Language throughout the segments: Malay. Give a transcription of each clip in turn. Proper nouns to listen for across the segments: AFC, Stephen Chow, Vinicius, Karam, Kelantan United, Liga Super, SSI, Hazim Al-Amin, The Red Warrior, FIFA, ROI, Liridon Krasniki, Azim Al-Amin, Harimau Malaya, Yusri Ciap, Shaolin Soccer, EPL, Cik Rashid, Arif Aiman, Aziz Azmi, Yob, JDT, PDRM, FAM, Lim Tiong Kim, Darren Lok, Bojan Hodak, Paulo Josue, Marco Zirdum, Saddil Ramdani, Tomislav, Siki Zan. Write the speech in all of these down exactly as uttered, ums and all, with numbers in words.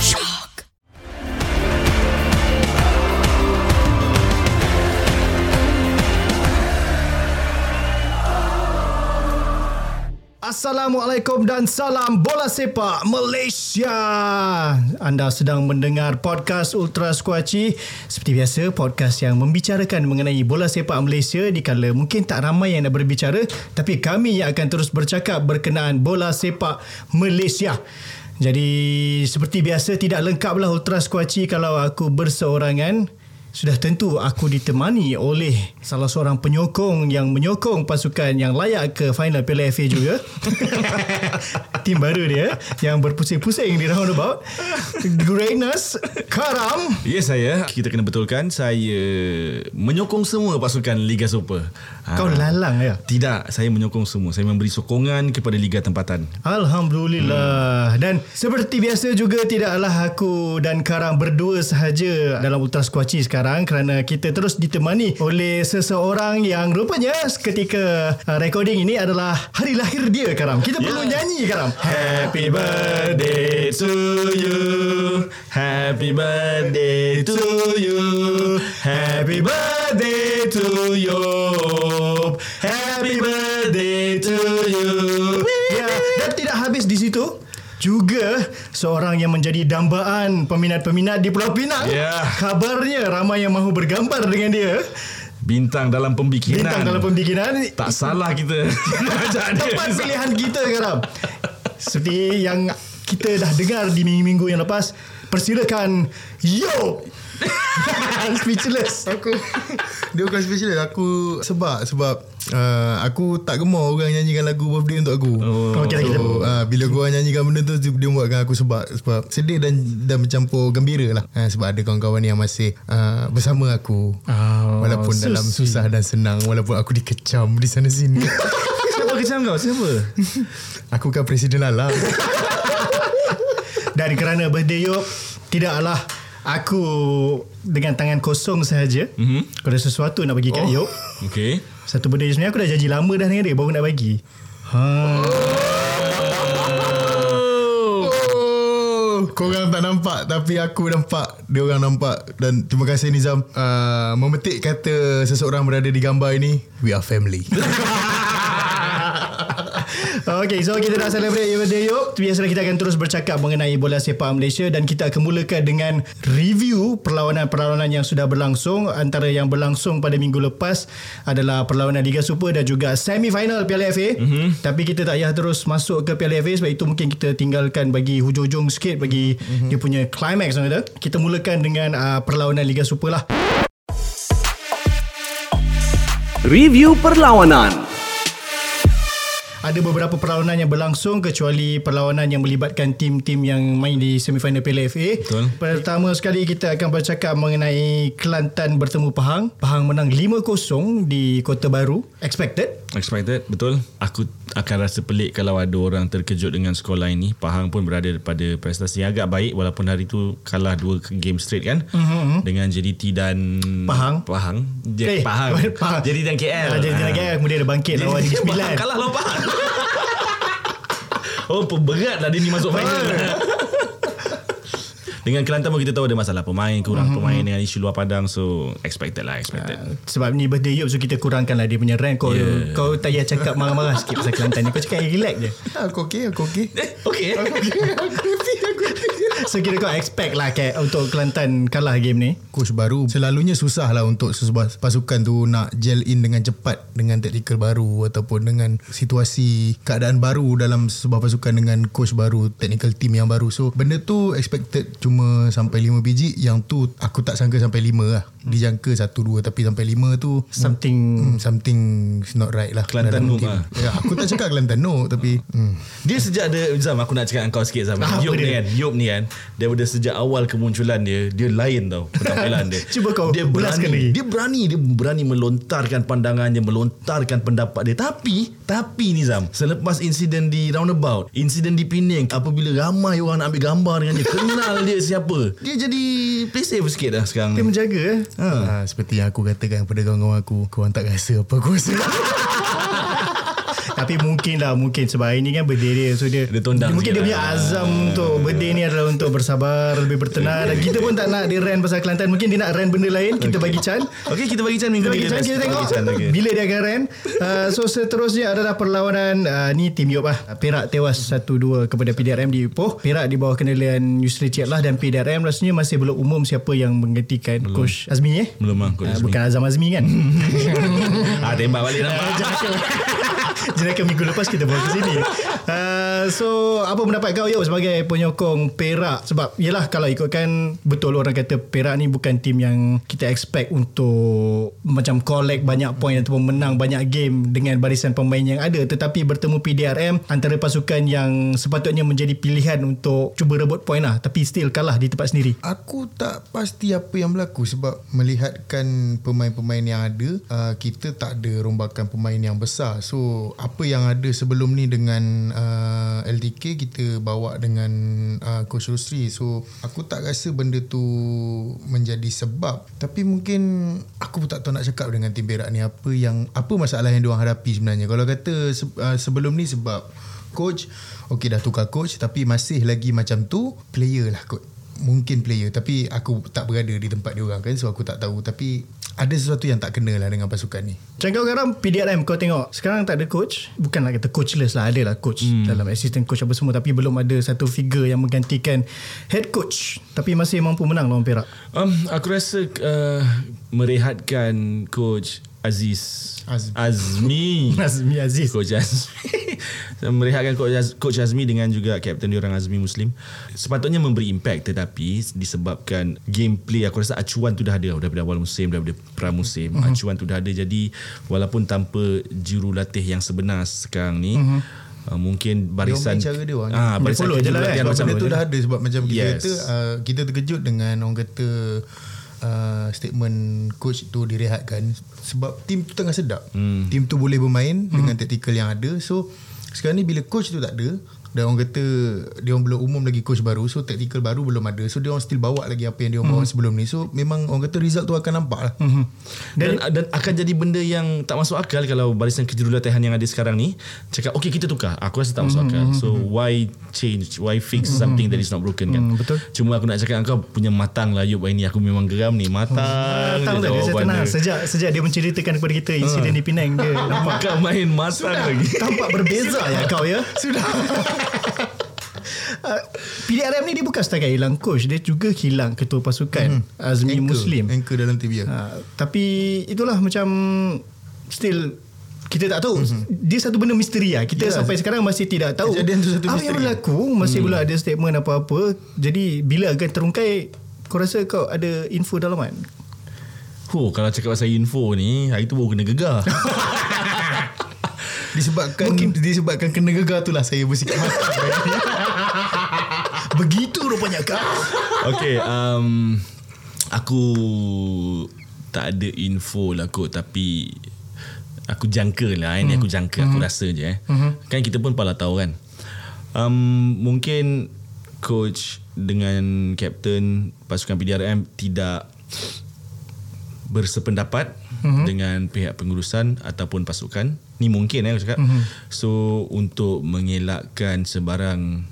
Shok. Assalamualaikum dan salam bola sepak Malaysia. Anda sedang mendengar podcast Ultras Kuaci. Seperti biasa, podcast yang membicarakan mengenai bola sepak Malaysia dikala mungkin tak ramai yang nak berbicara, tapi kami yang akan terus bercakap berkenaan bola sepak Malaysia. Jadi seperti biasa, tidak lengkaplah Ultras Kuaci kalau aku berseorangan. Sudah tentu aku ditemani oleh salah seorang penyokong yang menyokong pasukan yang layak ke final Piala F A juga. Tim baru dia yang berpusing-pusing di roundabout. Greatness, Karam. Ya, yes, saya. Kita kena betulkan, saya menyokong semua pasukan Liga Super. Kau ha. lalang ya? Tidak, saya menyokong semua. Saya memberi sokongan kepada Liga Tempatan. Alhamdulillah. Hmm. Dan seperti biasa juga, tidaklah aku dan Karam berdua sahaja dalam Ultras Kuaci sekarang, kerana kita terus ditemani oleh seseorang yang rupanya ketika recording ini adalah hari lahir dia, Karam. Kita yeah. perlu nyanyi, Karam. Happy birthday to you, happy birthday to you, happy birthday to you, happy birthday to you. Ya, dan tidak habis di situ, juga seorang yang menjadi dambaan peminat-peminat di Pulau Pinang. Yeah. Kabarnya ramai yang mahu bergambar dengan dia. Bintang dalam pembikinan. Bintang dalam pembikinan. Tak salah kita. Tepat pilihan kita, Karam. Seperti yang kita dah dengar di minggu-minggu yang lepas. Persilakan Yob. Speechless aku. Dia bukan speechless. Aku sebab Sebab Uh, aku tak gemar orang nyanyikan lagu birthday untuk aku. Oh, okay, so, uh, bila korang nyanyikan benda tu, dia buatkan aku sebab sebab sedih dan dan mencampur gembira lah. Uh, sebab ada kawan-kawan yang masih uh, bersama aku. Oh, walaupun so dalam sweet. Susah dan senang, walaupun aku dikecam di sana sini. Siapa kecam kau? Siapa? Aku kan Presiden Alam. Dan kerana birthday Yoke, tidaklah aku dengan tangan kosong sahaja. Mm-hmm. Kau ada sesuatu nak bagi kat Yoke. Oh, okay. Satu benda sebenarnya aku dah janji lama dah dengan dia, baru nak bagi. Ha. Oh. Oh. Korang tak nampak, tapi aku nampak, dia orang nampak. Dan terima kasih Nizam uh, memetik kata seseorang berada di gambar ini. We are family. Okay, so kita dah celebrate birthday Yoke. Biasalah kita akan terus bercakap mengenai bola sepak Malaysia, dan kita akan mulakan dengan review perlawanan-perlawanan yang sudah berlangsung. Antara yang berlangsung pada minggu lepas adalah perlawanan Liga Super dan juga semifinal Piala F A. Mm-hmm. Tapi kita tak payah terus masuk ke Piala F A, sebab itu mungkin kita tinggalkan bagi hujung-hujung sikit, bagi mm-hmm. dia punya climax. Kita mulakan dengan uh, perlawanan Liga Super lah. Review perlawanan. Ada beberapa perlawanan yang berlangsung, kecuali perlawanan yang melibatkan tim-tim yang main di semifinal Piala F A. Betul. Pertama sekali kita akan bercakap mengenai Kelantan bertemu Pahang. Pahang menang lima kosong di Kota Baru. Expected. Expected, betul. Aku akan rasa pelik kalau ada orang terkejut dengan skor line ni. Pahang pun berada pada prestasi yang agak baik, walaupun hari tu kalah dua game straight kan. Mm-hmm. Dengan J D T dan Pahang. Pahang. J- eh, Pahang. Pahang. J D T dan K L. Ha, J D T dan K L kemudian ada bangkit lawan J D T. Kalah lawan Pahang. Oh, beratlah dia ni masuk final. Dengan Kelantan pun kita tahu ada masalah pemain, kurang mm-hmm. pemain dengan isu luar padang. So expected lah, expected. Uh, sebab ni birthday Yoke, so kita kurangkan lah dia punya rank. Kau, yeah. kau tak payah cakap marah-marah sikit pasal Kelantan ni. Kau cakap relax je. Aku okey, aku okey. Eh, okey. Aku okey, aku okey. So kira kau expect lah Kat, untuk Kelantan kalah game ni. Coach baru, selalunya susah lah untuk sebuah pasukan tu nak gel in dengan cepat dengan taktikal baru ataupun dengan situasi keadaan baru dalam sebuah pasukan dengan coach baru, technical team yang baru. So benda tu expected, cuma sampai lima biji. Yang tu aku tak sangka sampai lima lah. Dijangka satu dua, tapi sampai lima tu something mm, something is not right lah. Kelantan no lah. Ya, aku tak cakap Kelantan no, tapi mm. dia sejak ada Zam, aku nak cakap dengan kau sikit Zam. Yoke ni kan, Yoke ni kan, daripada sejak awal kemunculan dia, dia lain tau penampilan dia. Cuba kau dia berani, lagi. Dia berani, dia berani melontarkan pandangannya, melontarkan pendapat dia. Tapi tapi ni Zam, selepas insiden di roundabout, insiden di Penang, apabila ramai orang nak ambil gambar dengan dia, kenal dia siapa, dia jadi play safe sikit dah sekarang dia ni. Menjaga eh? ha. Ha, seperti yang aku katakan kepada kawan-kawan aku, korang tak rasa apa aku rasa. Tapi mungkin lah, mungkin sebab hari ni kan birthday dia, so dia, dia tondang mungkin dia punya lah. Azam untuk birthday ni adalah untuk bersabar, lebih bertenar. Dan kita pun tak nak dia rant pasal Kelantan, mungkin dia nak rant benda lain. Kita okay. bagi can Okay kita bagi can minggu ni. Kita, kita tengok can, okay. bila dia akan rant. uh, So seterusnya adalah perlawanan uh, ni tim Yob lah. Perak tewas satu dua kepada P D R M di Ipoh. Perak di bawah kendalian Yusri Ciap lah. Dan P D R M rasanya masih belum umum siapa yang menggantikan belum. Coach Azmi eh Belum lah uh, Bukan Azam Azmi kan. Ah, tembak balik nampak. Jenaka minggu lepas kita bawa ke sini. uh, So apa pendapat kau Yoke sebagai penyokong Perak? Sebab yelah kalau ikutkan betul orang kata Perak ni bukan tim yang kita expect untuk macam collect banyak point ataupun menang banyak game dengan barisan pemain yang ada. Tetapi bertemu P D R M antara pasukan yang sepatutnya menjadi pilihan untuk cuba rebut point lah, tapi still kalah di tempat sendiri. Aku tak pasti apa yang berlaku sebab melihatkan pemain-pemain yang ada, uh, kita tak ada rombakan pemain yang besar. So apa yang ada sebelum ni dengan uh, L T K kita bawa dengan uh, Coach Rusri. So aku tak rasa benda tu menjadi sebab. Tapi mungkin aku pun tak tahu nak cakap dengan tim Perak ni apa yang apa masalah yang diorang hadapi sebenarnya. Kalau kata uh, sebelum ni sebab coach, okey dah tukar coach tapi masih lagi macam tu, player lah coach. Mungkin player, tapi aku tak berada di tempat diorang kan, so aku tak tahu. Tapi ada sesuatu yang tak kena lah dengan pasukan ni. Macam kau Karam, P D R M kau tengok sekarang tak ada coach. Bukanlah kata coachless lah, ada lah coach hmm. dalam assistant coach apa semua, tapi belum ada satu figure yang menggantikan head coach. Tapi masih mampu menang lawan Perak. um, Aku rasa uh, merehatkan coach Aziz Azmi Azmi, Azmi Aziz Coach Azmi merehatkan Coach Azmi dengan juga kapten diorang Azmi Muslim sepatutnya memberi impact, tetapi disebabkan gameplay aku rasa acuan tu dah ada daripada awal musim, daripada pramusim uh-huh. acuan tu dah ada. Jadi walaupun tanpa jurulatih yang sebenar sekarang ni uh-huh. Uh, mungkin barisan dia cara dia orang ah, barisan dia lah kan. Macam benda tu dah ada sebab macam kita yes. kata uh, kita terkejut dengan orang kata Uh, statement coach tu direhatkan sebab tim tu tengah sedap. hmm. Tim tu boleh bermain hmm. dengan taktikal yang ada. So sekarang ni bila coach tu tak ada dan orang kata dia orang belum umum lagi coach baru, so taktikal baru belum ada, so dia orang still bawa lagi apa yang dia orang hmm. bawa sebelum ni. So memang orang kata result tu akan nampak lah. hmm. dan, dan, dan akan jadi benda yang tak masuk akal kalau barisan kejurulatihan yang ada sekarang ni cakap okay kita tukar. Aku rasa tak masuk hmm. akal. So why change, why fix something that is not broken kan? Hmm, betul. Cuma aku nak cakap kau punya matang lah Yob ini. Aku memang geram ni. Matang. Matang tak, dia tenang. Sejak sejak dia menceritakan kepada kita insiden uh. di Penang dia nampak kau main matang sudah. Lagi. Tampak berbeza ya kau ya. Sudah. Uh, P D R M ni dia bukan setakat hilang coach, dia juga hilang ketua pasukan hmm. Azmi Anchor. Muslim. Anchor dalam T V uh, tapi itulah macam still kita tak tahu. Mm-hmm. Dia satu benda misteri lah. Kita yeah. sampai sekarang masih tidak tahu apa yang berlaku. Masih hmm. pula ada statement apa-apa. Jadi bila akan terungkai, kau rasa kau ada info dalaman? Oh, kalau cakap pasal info ni, hari tu baru kena gegar. Disebabkan Mungkin. disebabkan kena gegar tu lah saya bersikap matang. Begitu rupanya kau. Okay. Um, aku tak ada info lah kot. Tapi... Aku jangka lah. Ini mm. aku jangka. Mm-hmm. Aku rasa je eh. Mm-hmm. Kan kita pun pala tahu kan. Um, mungkin coach dengan kapten pasukan P D R M tidak bersependapat mm-hmm. dengan pihak pengurusan ataupun pasukan. Ni mungkin eh aku cakap. Mm-hmm. So untuk mengelakkan sebarang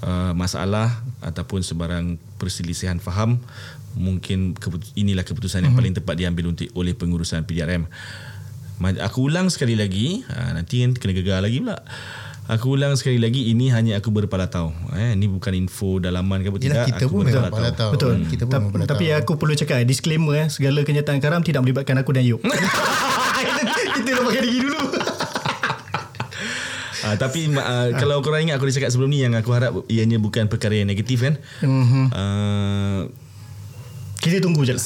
uh, masalah ataupun sebarang perselisihan faham, mungkin keput- inilah keputusan mm-hmm. yang paling tepat diambil untuk oleh pengurusan P D R M. Aku ulang sekali lagi ha, nanti kan kena gegar lagi pula. Aku ulang sekali lagi, ini hanya aku berpalatau eh, ini bukan info dalaman ke apa tidak. Kita aku pun berpalatau. Betul hmm. kita pun Ta- berpalatau. Tapi aku perlu cakap disclaimer eh, segala kenyataan Karam tidak melibatkan aku dan Yoke. Kita lupakan diri dulu. Uh, tapi uh, kalau korang ingat aku dah cakap sebelum ni, yang aku harap ianya bukan perkara yang negatif kan. mm-hmm. uh, Kita tunggu je lah.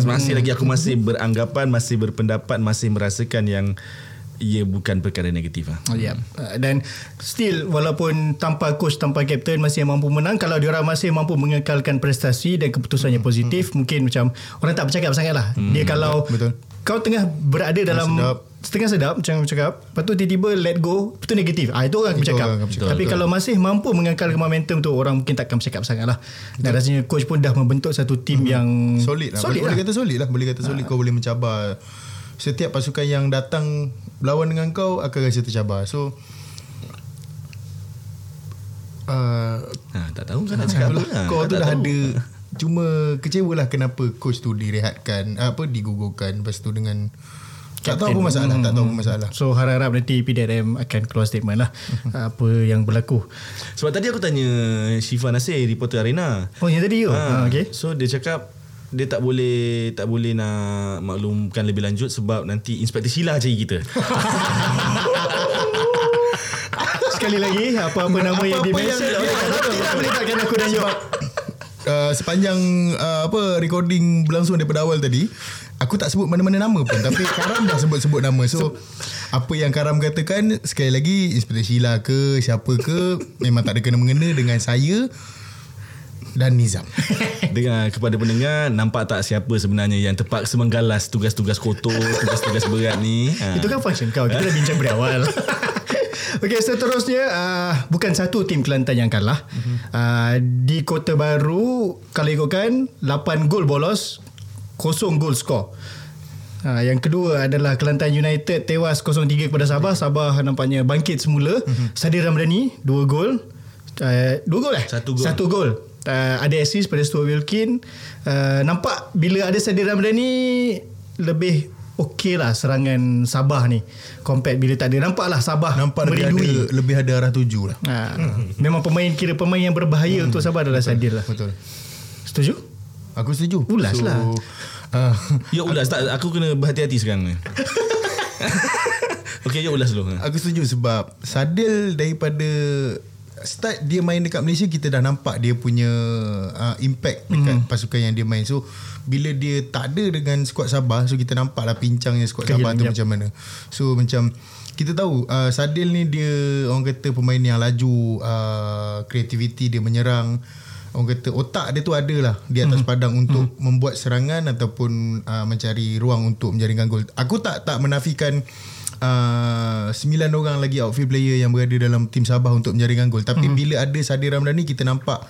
Masih lagi aku masih beranggapan, masih berpendapat, masih merasakan yang ia bukan perkara negatif lah. Oh, yeah. Dan still walaupun tanpa coach, tanpa captain, masih mampu menang. Kalau diorang masih mampu mengekalkan prestasi dan keputusannya mm-hmm. positif, mungkin macam orang tak bercakap sangat lah. mm-hmm. Dia kalau betul. Kau tengah berada dalam sedap. Setengah sedap macam bercakap, lepas tu tiba-tiba let go, betul negatif. Ah, itu orang akan bercakap. Orang betul, tapi betul. Kalau masih mampu mengekalkan momentum tu, orang mungkin takkan bercakap sangat lah. Dan rasanya coach pun dah membentuk satu tim hmm. yang solid lah. Solid boleh lah. kata solid lah. Boleh kata solid. Ha. Kau boleh mencabar setiap pasukan yang datang lawan dengan kau akan rasa tercabar. So uh, ha, tak tahu kan nak cakap apa. Kau tu dah tahu. Ada. Cuma kecewalah kenapa coach tu direhatkan, apa digugurkan. Lepas tu dengan tak tahu pun masalah, tak tahu pun masalah. So harap-harap nanti P D R M akan keluar statement lah apa yang berlaku. Sebab tadi aku tanya Shiva Nasir, reporter Arena. Oh yang tadi tu. Ha, okay. So dia cakap dia tak boleh tak boleh nak maklumkan lebih lanjut sebab nanti Inspektor Shila cari kita. Sekali lagi apa-apa nama apa-apa yang dia mention tidak boleh takkan aku dan Yob. Uh, sepanjang uh, apa recording berlangsung daripada awal tadi, aku tak sebut mana-mana nama pun, tapi Karam dah sebut-sebut nama. So apa yang Karam katakan, sekali lagi Inspektor Shila ke siapa ke memang tak ada kena-mengena dengan saya dan Nizam. Dengan kepada pendengar, nampak tak siapa sebenarnya yang terpaksa menggalas tugas-tugas kotor, tugas-tugas berat ni. Ha. Itu kan function kau. Kita dah bincang dari awal. Okey, seterusnya uh, bukan satu tim Kelantan yang kalah. Mm-hmm. Uh, di Kota Baru kalau ikutkan lapan gol bolos, kosong gol skor. Uh, yang kedua adalah Kelantan United tewas kosong tiga kepada Sabah. Sabah nampaknya bangkit semula. Mm-hmm. Saddil Ramdani dua gol. Uh, dua gol eh? Satu gol. Satu gol. Uh, ada assist pada Stuart Wilkin. Uh, nampak bila ada Saddil Ramdani lebih okey lah serangan Sabah ni compared bila tak ada. Nampak lah Sabah nampak meridui, ada, lebih ada arah tuju lah. Ha, hmm. Memang pemain, kira pemain yang berbahaya hmm. untuk Sabah adalah Saddil lah. Betul. Setuju? Aku setuju. Ulas so, lah uh, ya ulas tak, aku kena berhati-hati sekarang ni. Okey, ya ulas dulu. Aku setuju sebab Saddil daripada start dia main dekat Malaysia, kita dah nampak dia punya uh, impact dekat mm. pasukan yang dia main. So bila dia tak ada dengan skuad Sabah, so kita nampak lah pincangnya skuad Sabah tu jam. Macam mana. So macam kita tahu uh, Saddil ni dia orang kata pemain yang laju, kreativiti uh, dia menyerang, orang kata otak dia tu ada lah di atas mm. padang untuk mm. membuat serangan ataupun uh, mencari ruang untuk menjaringkan gol. Aku tak tak menafikan Uh, sembilan orang lagi outfield player yang berada dalam tim Sabah untuk menjaringkan gol. Tapi mm. bila ada Saddil Ramdani, kita nampak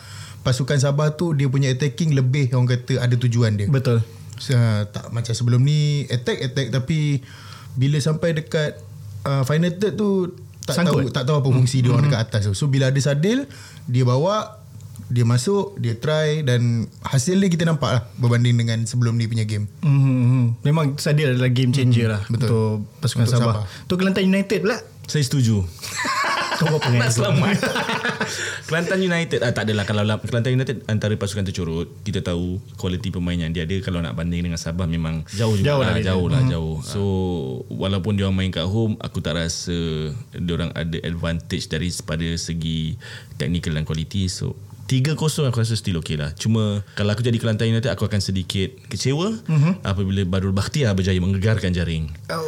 pasukan Sabah tu dia punya attacking lebih, orang kata ada tujuan dia. Betul. So, tak macam sebelum ni attack-attack, tapi bila sampai dekat uh, final third tu tak Sangkut. tahu tak tahu apa fungsi mm. dia orang mm. dekat atas tu. So bila ada Saddil, dia bawa, dia masuk, dia try, dan hasil dia kita nampak lah berbanding dengan sebelum ni punya game. Mm-hmm. Memang Saddil adalah game changer mm-hmm. lah. Betul. Untuk pasukan untuk Sabah. Sabah. Untuk Kelantan United pula, saya setuju. Kau apa pengen selamat. Kelantan United ah, tak adalah. Kalau Kelantan United antara pasukan tercorot, kita tahu kualiti pemain yang dia ada. Kalau nak banding dengan Sabah memang jauh juga. Jauh lah, jauh lah, jauh. So walaupun dia orang main kat home, aku tak rasa dia orang ada advantage dari pada segi teknikal dan kualiti. So tiga kosong aku rasa still okey lah. Cuma kalau aku jadi Kelantan United, aku akan sedikit kecewa uh-huh. apabila Badrul Bakhtiar berjaya menggegarkan jaring. Oh.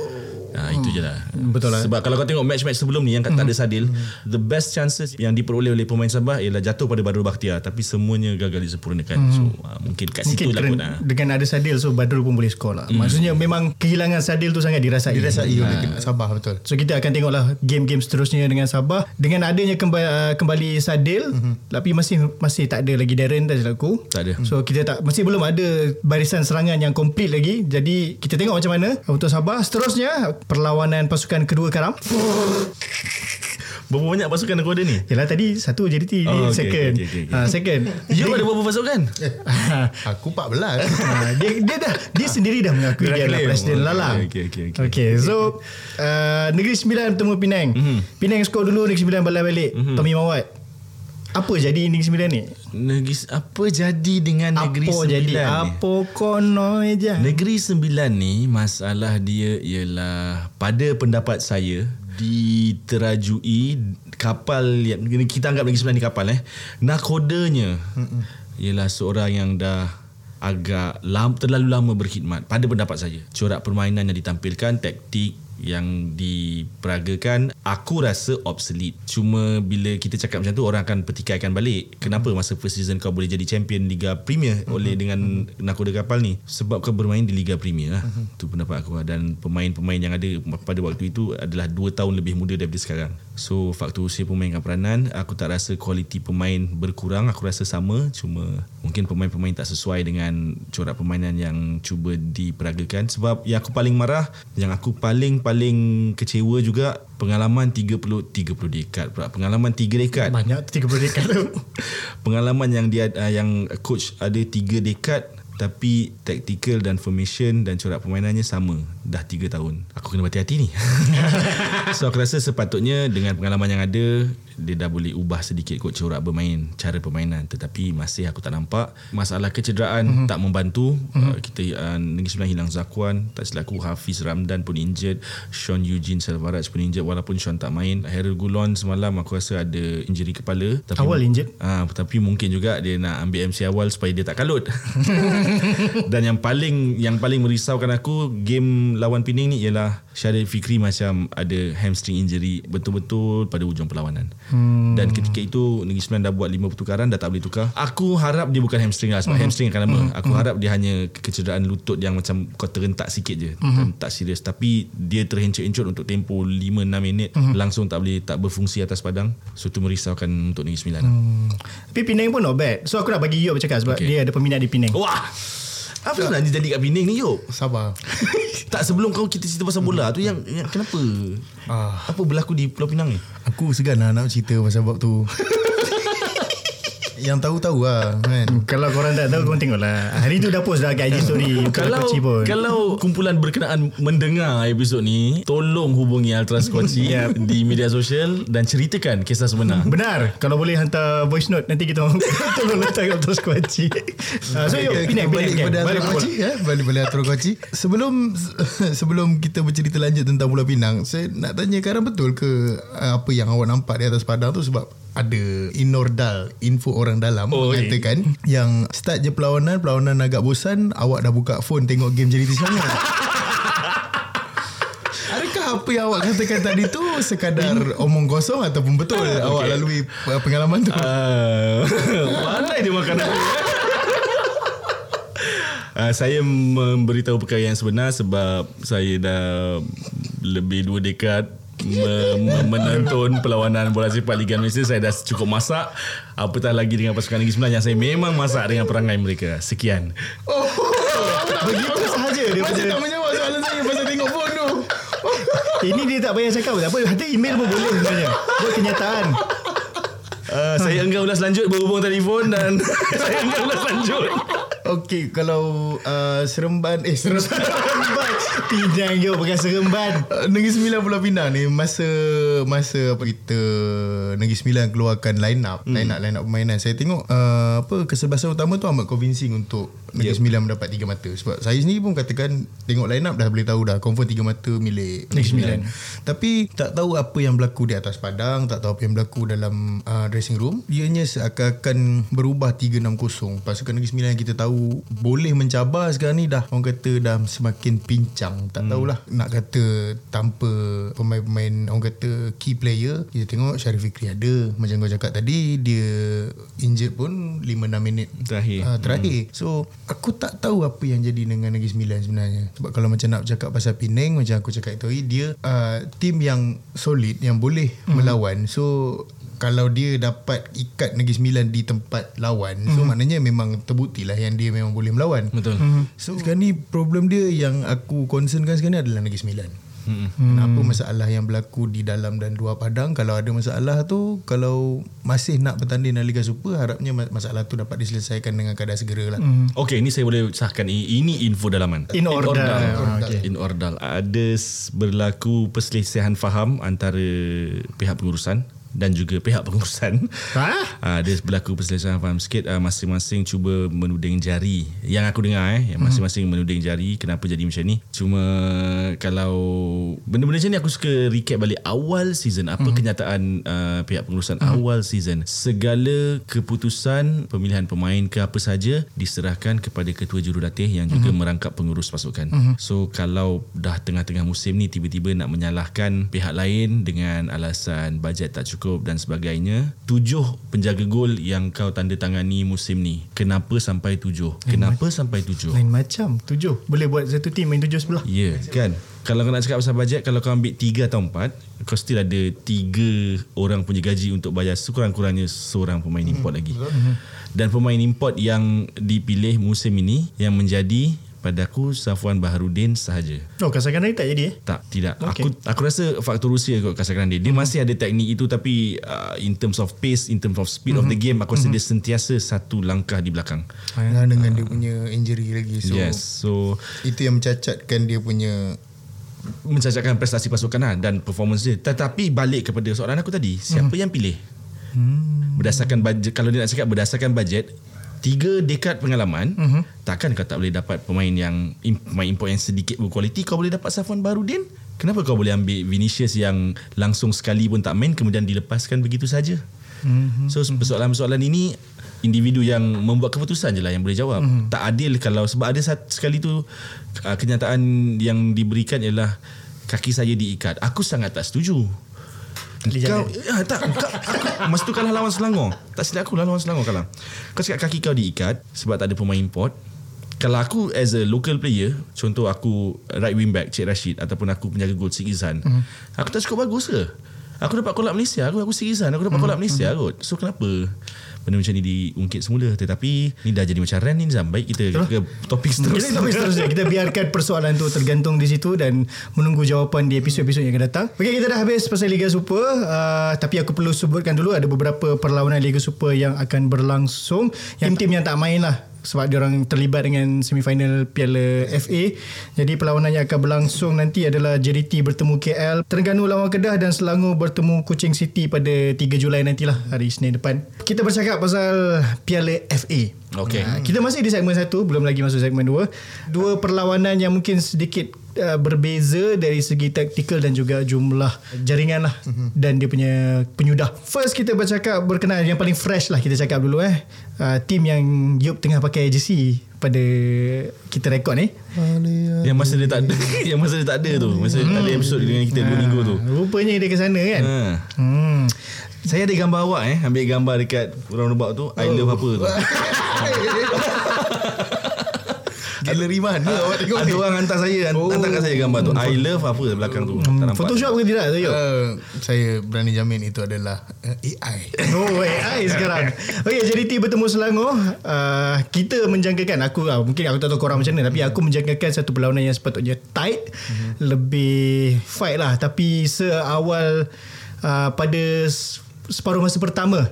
Ha, itu je lah. Betul lah. Sebab kalau kau tengok match-match sebelum ni yang kat uh-huh. tak ada Saddil, uh-huh. the best chances yang diperoleh oleh pemain Sabah ialah jatuh pada Badrul Bakhtiar, tapi semuanya gagal disempurnakan. Uh-huh. So ha, mungkin kat mungkin situ lah kot. Dengan ada Saddil, so Badrul pun boleh score lah. Uh-huh. Maksudnya memang kehilangan Saddil tu sangat dirasai. Dirasai oleh uh-huh. Sabah, betul. So kita akan tengoklah game-game seterusnya dengan Sabah. Dengan adanya kembali, kembali Saddil, uh-huh. tapi masih masih tak ada lagi Darren, tak silap aku. Tak ada. So kita tak masih belum ada barisan serangan yang komplit lagi. Jadi kita tengok macam mana untuk Sabah. Seterusnya perlawanan pasukan kedua Karam. Berapa banyak pasukan aku ada ni? Yalah tadi satu J D T, oh, okay, second. Okay, okay, okay. Ha, second. You ada berapa pasukan? Aku empat belas. Ha, dia dia dah dia sendiri dah mengakui dia adalah presiden lalang. Okey okey okey. Okey, so uh, Negeri Sembilan bertemu Penang. Mm-hmm. Penang skor dulu, Negeri Sembilan balas balik. Mm-hmm. Tommy Mawat. Apa jadi Negeri Sembilan ni? Negeri, apa jadi dengan Negeri Sembilan jadi, ni? Apa kono je? Negeri Sembilan ni masalah dia ialah, pada pendapat saya, diterajui kapal yang kita anggap Negeri Sembilan ni kapal eh. Nakodanya Mm-mm. ialah seorang yang dah agak lam, terlalu lama berkhidmat pada pendapat saya. Corak permainan yang ditampilkan, taktik, yang diperagakan, aku rasa obsolete. Cuma bila kita cakap macam tu, orang akan pertikaikan balik. Kenapa masa first season kau boleh jadi champion Liga Premier oleh mm-hmm. dengan mm-hmm. nakoda kapal ni? Sebab kau bermain di Liga Premier lah. Mm-hmm. Tu pendapat aku. Dan pemain-pemain yang ada pada waktu itu adalah dua tahun lebih muda daripada sekarang. So faktor usia pemainkan peranan. Aku tak rasa kualiti pemain berkurang, aku rasa sama. Cuma mungkin pemain-pemain tak sesuai dengan corak permainan yang cuba diperagakan. Sebab yang aku paling marah, yang aku paling paling kecewa juga, pengalaman tiga puluh tiga puluh dekad pula. Pengalaman tiga dekad. Banyak tiga puluh dekad tu. Pengalaman yang dia uh, yang coach ada tiga dekad, tapi tactical dan formation dan corak permainannya sama. Dah tiga tahun. Aku kena berhati-hati ni. So aku rasa sepatutnya dengan pengalaman yang ada, dia dah boleh ubah sedikit kot corak bermain, cara permainan. Tetapi masih aku tak nampak. Masalah kecederaan mm-hmm. tak membantu. Mm-hmm. Uh, kita uh, Negeri Sembilan hilang Zakwan, tak silap aku Hafiz Ramdan pun injured, Sean Eugene Selvaraj pun injured walaupun Sean tak main. Harold Gulon semalam aku rasa ada injury kepala, tapi awal injured. Ah uh, tapi mungkin juga dia nak ambil M C awal supaya dia tak kalut. Dan yang paling yang paling merisaukan aku game lawan Pening ni ialah Syarif Fikri macam ada hamstring injury betul-betul pada hujung perlawanan. Hmm. Dan ketika itu Negeri Sembilan dah buat lima pertukaran, dah tak boleh tukar. Aku harap dia bukan hamstring lah, sebab mm-hmm. hamstring akan lama. Aku mm-hmm. harap dia hanya kecederaan lutut yang macam kau terentak sikit je, mm-hmm. tak serius. Tapi dia terhencut-hencut untuk tempoh lima enam minit, mm-hmm. langsung tak boleh, tak berfungsi atas padang. So itu merisaukan untuk Negeri Sembilan. hmm. Tapi Penang pun not bad. So aku nak bagi Yob bercakap sebab okay. dia ada peminat di Penang. Wah, apa yang nak jadi kat Penang ni Yob? Sabar. Tak, sebelum kau kita cerita pasal bola tu, yang, yang kenapa ah. apa berlaku di Pulau Pinang ni? Aku segan lah nak cerita pasal bab tu. Yang tahu-tahu lah kan. Kalau korang tak tahu, korang tengok lah. Hari tu dah post dah kat I G story. Kalau kalau kumpulan berkenaan mendengar episod ni, tolong hubungi Ultras Kuaci yep. di media sosial dan ceritakan kisah sebenar. Benar. Kalau boleh hantar voice note, nanti kita tolong letak Ultras Kuaci. So yuk, pindah balik balik Ultras Kuaci. Sebelum Sebelum kita bercerita lanjut tentang Pulau Pinang, saya nak tanya Karam, betul ke apa yang awak nampak di atas padang tu? Sebab ada inordal, info orang dalam oh, mengatakan okay. yang start je perlawanan, perlawanan agak bosan, awak dah buka phone tengok game J D T Selangor. Adakah apa yang awak katakan tadi tu sekadar omong kosong ataupun betul okay. awak lalui pengalaman tu? Uh, mana dia makan aku? Uh, saya memberitahu perkara yang sebenar sebab saya dah lebih dua dekad menonton perlawanan bola sepak Liga Malaysia. Saya dah cukup masak, apatah lagi dengan pasukan Negeri Sembilan yang saya memang masak dengan perangai mereka. Sekian. Oh, begitu sahaja dia masih tak menjawab soalan saya pasal tengok phone tu. Ini dia tak payah cakap tak apa, hantar email pun boleh sebenarnya. Buat kenyataan. uh, Saya enggan ulas lanjut berhubung telefon dan saya enggan ulas lanjut. Okey, kalau uh, Seremban Eh Seremban Pinang Yob bukan Seremban. uh, Negeri Sembilan Pulau Pinang ni, Masa Masa apa kita Negeri Sembilan keluarkan line up hmm. Line up Line up permainan, saya tengok uh, apa keselbasan utama tu amat convincing untuk Negeri yep. Sembilan mendapat tiga mata. Sebab saya sendiri pun katakan tengok line up dah boleh tahu dah confirm tiga mata milik Negeri Sembilan. Tapi tak tahu apa yang berlaku di atas padang, tak tahu apa yang berlaku dalam uh, dressing room. Ianya seakan-akan berubah tiga enam kosong. Pasukan Negeri Sembilan yang kita tahu boleh mencabar sekarang ni dah, orang kata dah semakin pincang. Tak tahulah hmm. nak kata tanpa pemain-pemain, orang kata key player. Kita tengok Syarif Fikri ada, macam kau cakap tadi, dia injured pun lima enam minit terakhir, uh, terakhir. Hmm. So aku tak tahu apa yang jadi dengan Negeri Sembilan sebenarnya. Sebab kalau macam nak cakap pasal Penang, macam aku cakap itu, dia uh, tim yang solid, yang boleh hmm. melawan. So kalau dia dapat ikat Negeri Sembilan di tempat lawan, mm-hmm. so maknanya memang terbuktilah yang dia memang boleh melawan. Betul. Mm-hmm. So sekarang ni problem dia yang aku concernkan sekarang ni adalah Negeri Sembilan. Mm-hmm. Kenapa masalah yang berlaku di dalam dan luar padang? Kalau ada masalah tu, kalau masih nak bertanding dalam Liga Super, harapnya masalah tu dapat diselesaikan dengan keadaan segera lah. Mm-hmm. Okay, ini saya boleh sahkan. Ini info dalaman. In order. In order. Ah, okay. In order. Ada berlaku perselisihan faham antara pihak pengurusan dan juga pihak pengurusan. Ha? Uh, dia berlaku perselisihan faham sikit. Uh, masing-masing cuba menuding jari. Yang aku dengar eh, yang masing-masing menuding jari kenapa jadi macam ni. Cuma kalau benda-benda macam ni aku suka recap balik awal season. Apa hmm. kenyataan uh, pihak pengurusan hmm. awal season. Segala keputusan pemilihan pemain ke apa saja diserahkan kepada ketua jurulatih yang juga hmm. merangkap pengurus pasukan. Hmm. So kalau dah tengah-tengah musim ni tiba-tiba nak menyalahkan pihak lain dengan alasan bajet tak cukup dan sebagainya. Tujuh penjaga gol yang kau tanda tangani musim ni, kenapa sampai tujuh? Kenapa sampai tujuh? Lain macam tujuh. Boleh buat satu team main tujuh sebelah. Ya yeah, kan. Kalau kau nak cakap pasal bajet, kalau kau ambil tiga atau empat, kau still ada tiga orang punya gaji untuk bayar sekurang-kurangnya seorang pemain import hmm. lagi. Hmm. Dan pemain import yang dipilih musim ini yang menjadi pada aku Safwan Baharudin sahaja. Oh, Kasagrande tak jadi eh? Tak, tidak. Okay. Aku aku rasa faktor usia kot Kasagrande. Dia mm-hmm. masih ada teknik itu tapi uh, in terms of pace, in terms of speed mm-hmm. of the game, aku rasa mm-hmm. dia sentiasa satu langkah di belakang. Dengan uh, dia punya injury lagi. So, yes, so itu yang mencacatkan dia punya mencacatkan prestasi pasukan lah, dan performance dia. Tetapi balik kepada soalan aku tadi, siapa mm-hmm. yang pilih? Mm-hmm. Berdasarkan bajet, kalau dia nak cakap berdasarkan bajet, tiga dekad pengalaman, uh-huh. takkan kau tak boleh dapat pemain yang pemain import yang sedikit berkualiti. Kau boleh dapat Safwan Baharudin. Kenapa kau boleh ambil Vinicius yang langsung sekali pun tak main kemudian dilepaskan begitu saja? Uh-huh. So persoalan-persoalan ini individu yang membuat keputusan je lah yang boleh jawab. Uh-huh. Tak adil kalau sebab ada sekali tu kenyataan yang diberikan ialah kaki saya diikat. Aku sangat tak setuju. Kau, ya, tak, kau, aku, masa tu kalah lawan Selangor. Tak silap aku lah lawan Selangor kalah. Kau cakap kaki kau diikat sebab tak ada pemain import. Kalau aku as a local player, contoh aku right wing back Cik Rashid ataupun aku penjaga gol Siki Zan, mm. aku tak cukup bagus ke? Aku dapat kolak Malaysia, aku aku Siki Zan, aku dapat mm. kolak Malaysia mm. kot. So kenapa benda macam ni diungkit semula? Tetapi ni dah jadi macam rant ni, Nizam. Baik kita oh. ke topik seterusnya. Topik seterusnya. Kita biarkan persoalan tu tergantung di situ dan menunggu jawapan di episod-episod yang akan datang. Okey, kita dah habis pasal Liga Super. Uh, tapi aku perlu sebutkan dulu ada beberapa perlawanan Liga Super yang akan berlangsung. Yang tim-tim yang tak main lah sebab diorang terlibat dengan semifinal Piala F A. Jadi perlawanan yang akan berlangsung nanti adalah J D T bertemu K L, Terengganu lawan Kedah dan Selangor bertemu Kuching City pada tiga Julai nantilah, hari Isnin depan. Kita bercakap pasal Piala F A. Okay. Ha, kita masih di segmen satu, belum lagi masuk segmen dua. Dua perlawanan yang mungkin sedikit uh, berbeza dari segi taktikal dan juga jumlah jaringan lah mm-hmm. dan dia punya penyudah. First kita bercakap berkenaan yang paling fresh lah, kita cakap dulu eh uh, tim yang Yob tengah pakai jersey pada kita rekod ni. Yang masa dia tak ada, yang masa dia tak ada tu, masa hmm. tak ada episod dengan kita dua ha, minggu tu. Rupanya dia ke sana kan. Ha. Hmm. Saya ada gambar awak eh, ambil gambar dekat roundabout tu, I oh. love apa tu. Galeri mana awak tengok? Ada orang hantar saya, oh. hantar kat saya gambar tu. I love apa belakang tu. Hmm. Photoshop ke tidak tu? Uh, saya berani jamin itu adalah uh, A I. Oh, A I sekarang. Okey, J D T bertemu Selangor. Uh, kita menjangkakan, aku uh, mungkin aku tak tahu korang macam mana, tapi aku menjangkakan satu perlawanan yang sepatutnya tight, hmm. lebih fight lah. Tapi seawal uh, pada separuh masa pertama,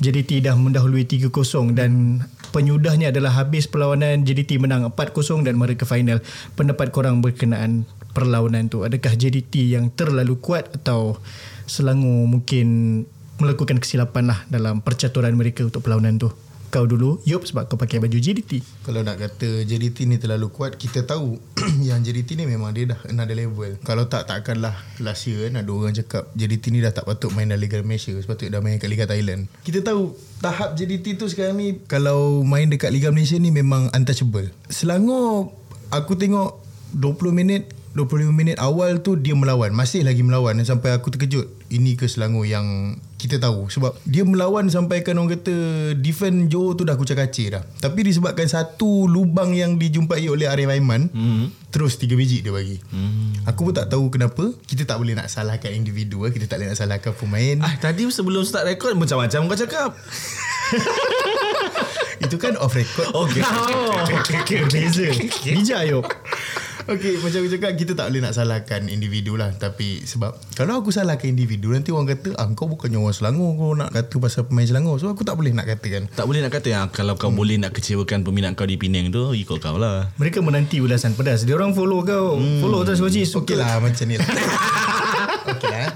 J D T dah mendahului tiga kosong dan penyudahnya adalah habis perlawanan J D T menang empat kosong dan mereka final. Pendapat korang berkenaan perlawanan tu, adakah J D T yang terlalu kuat atau Selangor mungkin melakukan kesilapan lah dalam percaturan mereka untuk perlawanan tu? Kau dulu Yob, sebab kau pakai baju J D T. Kalau nak kata J D T ni terlalu kuat, kita tahu yang J D T ni memang dia dah another level. Kalau tak, takkanlah last year kan ada orang cakap J D T ni dah tak patut main dalam Liga Malaysia, sepatutnya dah main kat Liga Thailand. Kita tahu tahap J D T tu sekarang ni kalau main dekat Liga Malaysia ni memang untouchable. Selangor aku tengok dua puluh minit dua puluh lima minit awal tu dia melawan, masih lagi melawan sampai aku terkejut. Ini ke Selangor yang kita tahu? Sebab dia melawan sampaikan orang kata defend Johor tu dah kucak kacir dah. Tapi disebabkan satu lubang yang dijumpai oleh Arif Aiman, mm-hmm. terus tiga biji dia bagi. Mm-hmm. Aku pun tak tahu kenapa. Kita tak boleh nak salahkan individu, kita tak boleh nak salahkan pemain. Ah, tadi sebelum start record macam-macam kau cakap. Itu kan off record. Okey. Okey, beza. Bijak yo. Okey, macam aku cakap, kita tak boleh nak salahkan individu lah. Tapi sebab kalau aku salahkan individu, nanti orang kata, ah, kau bukannya orang Selangor, kau nak kata pasal pemain Selangor. So aku tak boleh nak katakan. Tak boleh nak kata yang kalau kau hmm. boleh nak kecewakan peminat kau di Penang tu, ikut kau lah. Mereka menanti ulasan pedas. Dia orang follow kau. Hmm. Follow terus. Okey lah, macam ni lah. Okey lah.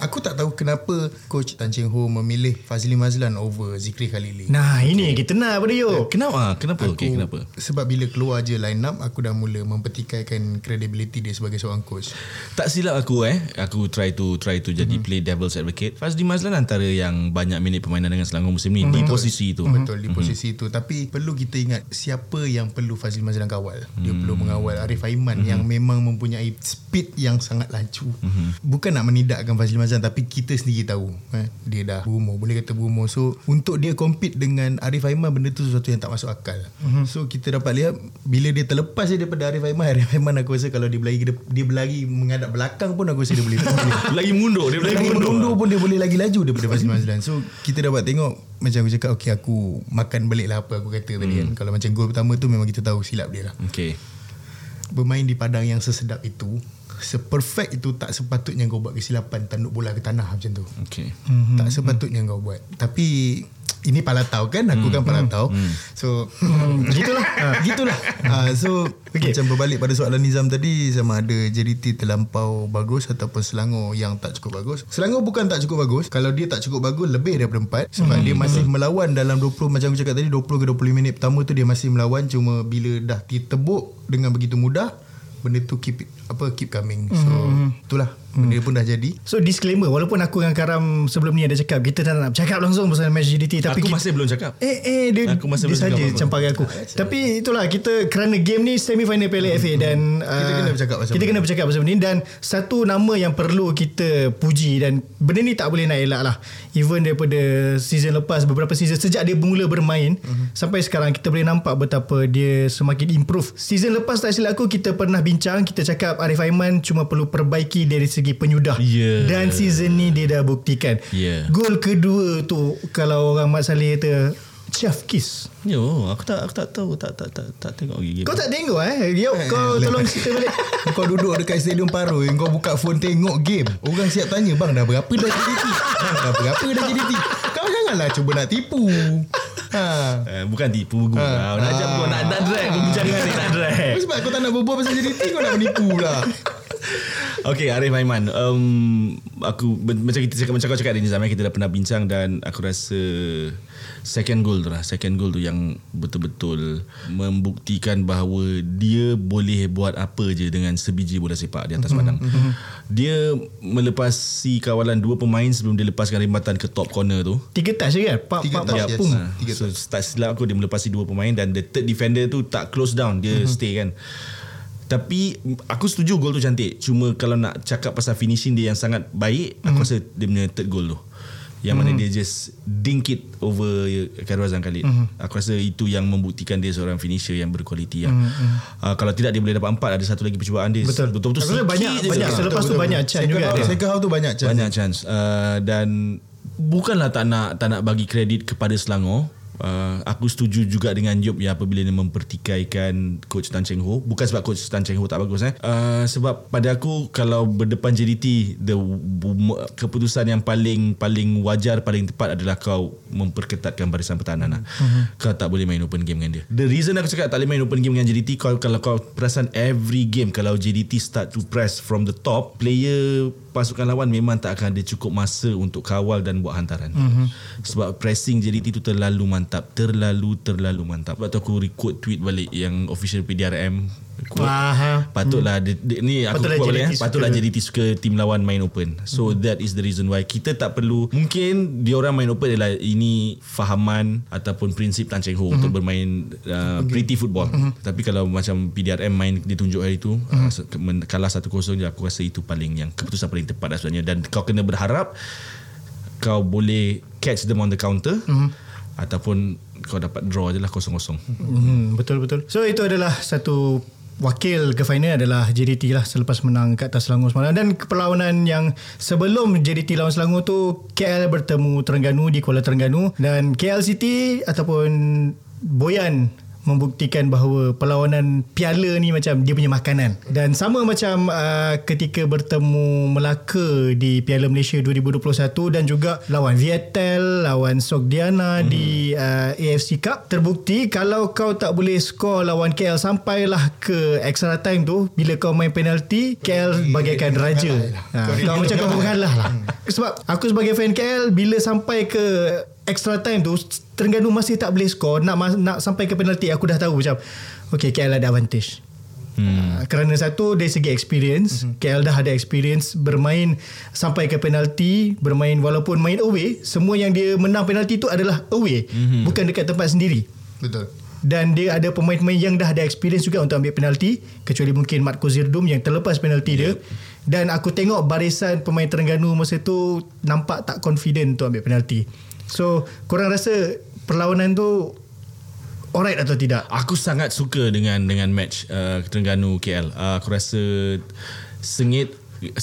Aku tak tahu kenapa kenapa coach Tan Cheng Hoe memilih Fadhli Mazlan over Zikri Khalili? Nah, ini okay. kita nak pada you. Kenapa? Kenapa? Aku, okay, kenapa? Sebab bila keluar je line up, aku dah mula mempertikaikan credibility dia sebagai seorang coach. Tak silap aku eh, aku try to try to jadi mm-hmm. play devil's advocate. Fadhli Mazlan antara yang banyak minit permainan dengan Selangor musim ni mm-hmm. di betul. Posisi itu. Mm-hmm. Betul, di posisi mm-hmm. itu. Tapi perlu kita ingat siapa yang perlu Fadhli Mazlan kawal. Dia mm-hmm. perlu mengawal Arif Aiman mm-hmm. yang memang mempunyai speed yang sangat laju. Mm-hmm. Bukan nak menidakkan Fadhli Mazlan, tapi kita sendiri tahu eh, dia dah berumur, boleh kata berumur. So untuk dia compete dengan Arif Aiman, benda tu sesuatu yang tak masuk akal. Mm-hmm. So kita dapat lihat bila dia terlepas dia daripada Arif Aiman, Arif Aiman aku rasa kalau dia berlari, dia berlari menghadap belakang pun aku rasa dia boleh lagi mundur, dia boleh mundur, mundur pun dia boleh lagi laju daripada Fadhli Mazlan. So kita dapat tengok macam aku cakap, okay, aku makan balik lah apa aku kata tadi mm. kan. Kalau macam gol pertama tu memang kita tahu silap dia lah. Okay. Bermain di padang yang sesedap itu, seperfect itu, tak sepatutnya kau buat kesilapan tanduk bola ke tanah macam tu. Okay. Mm-hmm. Tak sepatutnya mm. kau buat. Tapi ini palatau kan, aku mm. kan palatau. Mm. So mm. gitulah. ha, gitulah. Ha, so okay. macam berbalik pada soalan Nizam tadi, sama ada J D T terlampau bagus ataupun Selangor yang tak cukup bagus. Selangor bukan tak cukup bagus. Kalau dia tak cukup bagus lebih daripada empat, sebab mm. dia masih mm. melawan dalam dua puluh, macam aku cakap tadi, dua puluh ke dua puluh minit pertama tu dia masih melawan. Cuma bila dah ditebuk dengan begitu mudah, benda tu keep apa keep coming. So mm. itulah, benda mm. pun dah jadi. So disclaimer, walaupun aku dengan Karam sebelum ni ada cakap kita tak nak cakap langsung pasal match J D T, tapi aku kita, masih belum cakap. Eh eh dia, aku masih dia belum saja campak aku. Ah, tapi itulah, kita kerana game ni semi final Piala F A mm. dan mm. Uh, kita kena bercakap pasal Kita kena bercakap pasal ni, dan satu nama yang perlu kita puji, dan benda ni tak boleh nak elak lah. Even daripada season lepas, beberapa season sejak dia mula bermain mm-hmm. sampai sekarang, kita boleh nampak betapa dia semakin improve. Season lepas tak silap aku kita pernah bincang, kita cakap Arif Aiman cuma perlu perbaiki dari segi penyudah. Yeah. Dan season ni dia dah buktikan. Yeah. Gol kedua tu, kalau orang Mat Saleh kata chef kiss. Yo, aku tak aku tak tahu, tak tak tak tak tengok gigi. Kau tak tengok eh? Yo, kau tolong cerita balik. Kau duduk dekat stadium Paru, kau buka phone tengok game. Orang siap tanya, bang dah berapa dah J D T? Bang dah berapa dah J D T? Kau janganlah cuba nak tipu. Ha. Eh, bukan tipu gua. Ha. Nak ajak kau nak nak drag, kau bincang dengan nak drag. Sebab kau tak nak berbual pasal J D T, kau nak menipu lah. Okay, Arif Aiman, um, aku macam kita cakap macam kau cakap tadi Nizam, kita dah pernah bincang, dan aku rasa second goal tu lah, second goal tu yang betul-betul membuktikan bahawa dia boleh buat apa je dengan sebiji bola sepak di atas padang. Mm-hmm. Dia melepasi kawalan dua pemain sebelum dia lepaskan rimatan ke top corner tu. Tiga touch je kan? Pak, pak, pak, pum. So tak silap aku dia melepasi dua pemain, dan the third defender tu tak close down, dia mm-hmm. stay kan. Tapi aku setuju gol tu cantik. Cuma kalau nak cakap pasal finishing dia yang sangat baik, mm. aku rasa dia punya third goal tu, yang mm. mana dia just dink it over Khairulazam Khalid. Mm. Aku rasa itu yang membuktikan dia seorang finisher yang berkualiti. Mm. Lah. Mm. Uh, kalau tidak dia boleh dapat empat. Ada satu lagi percubaan dia. Betul. Betul-betul sikit. Banyak, banyak. Selepas betul, tu betul, banyak chance juga. Second half tu banyak chance. Banyak chance. Uh, dan bukanlah tak nak, tak nak bagi kredit kepada Selangor. Uh, aku setuju juga dengan Yob ya, apabila dia mempertikaikan coach Tan Cheng Hoe. Bukan sebab coach Tan Cheng Hoe tak bagus eh. Uh, sebab pada aku kalau berdepan J D T, the keputusan yang paling paling wajar, paling tepat adalah kau memperketatkan barisan pertahanan. Lah. Uh-huh. Kau tak boleh main open game dengan dia. The reason aku cakap tak boleh main open game dengan J D T, kau, kalau kau perasan every game kalau J D T start to press from the top, player pasukan lawan memang tak akan ada cukup masa untuk kawal dan buat hantaran. Uh-huh. Sebab pressing J D T tu terlalu mantap. Mantap, terlalu terlalu mantap. Lepas tu aku record tweet balik yang official P D R M. Aha. Patutlah hmm. dia, dia, ni aku patutlah buat balik, patutlah J D T suka tim lawan main open. So hmm. that is the reason why kita tak perlu, mungkin diorang main open adalah ini fahaman ataupun prinsip Tan Cheng Hoe hmm. untuk bermain uh, okay. pretty football. Hmm. Tapi kalau macam P D R M main dia tunjuk hari tu hmm. uh, kalah satu kosong je, aku rasa itu paling yang keputusan paling tepat sebenarnya. Dan kau kena berharap kau boleh catch them on the counter. Hmm. Ataupun kau dapat draw je lah kosong-kosong. Mm, betul-betul. So itu adalah satu wakil ke final adalah J D T lah, selepas menang kat atas Selangor semalam. Dan perlawanan yang sebelum J D T lawan Selangor tu, K L bertemu Terengganu di Kuala Terengganu, dan K L City ataupun Bojan membuktikan bahawa perlawanan piala ni macam dia punya makanan. Dan sama macam uh, ketika bertemu Melaka di Piala Malaysia dua ribu dua puluh satu dan juga lawan Viettel, lawan Sogdiana hmm. di uh, A F C Cup, terbukti kalau kau tak boleh skor lawan K L sampailah ke extra time tu, bila kau main penalti K L bagaikan raja. Ha, kau macam kau mengalah lah. Sebab aku sebagai fan K L, bila sampai ke extra time tu Terengganu masih tak boleh skor, nak nak sampai ke penalti, aku dah tahu macam okay, K L ada advantage. Hmm. Kerana satu, dari segi experience, hmm. K L dah ada experience bermain sampai ke penalti, bermain walaupun main away, semua yang dia menang penalti tu adalah away, hmm. bukan dekat tempat sendiri. Betul. Dan dia ada pemain-pemain yang dah ada experience juga untuk ambil penalti, kecuali mungkin Marco Zirdum yang terlepas penalti yep. dia. Dan aku tengok barisan pemain Terengganu masa tu nampak tak confident untuk ambil penalti. So korang rasa perlawanan tu alright atau tidak? Aku sangat suka dengan dengan match uh, Terengganu K L. Uh, aku rasa sengit,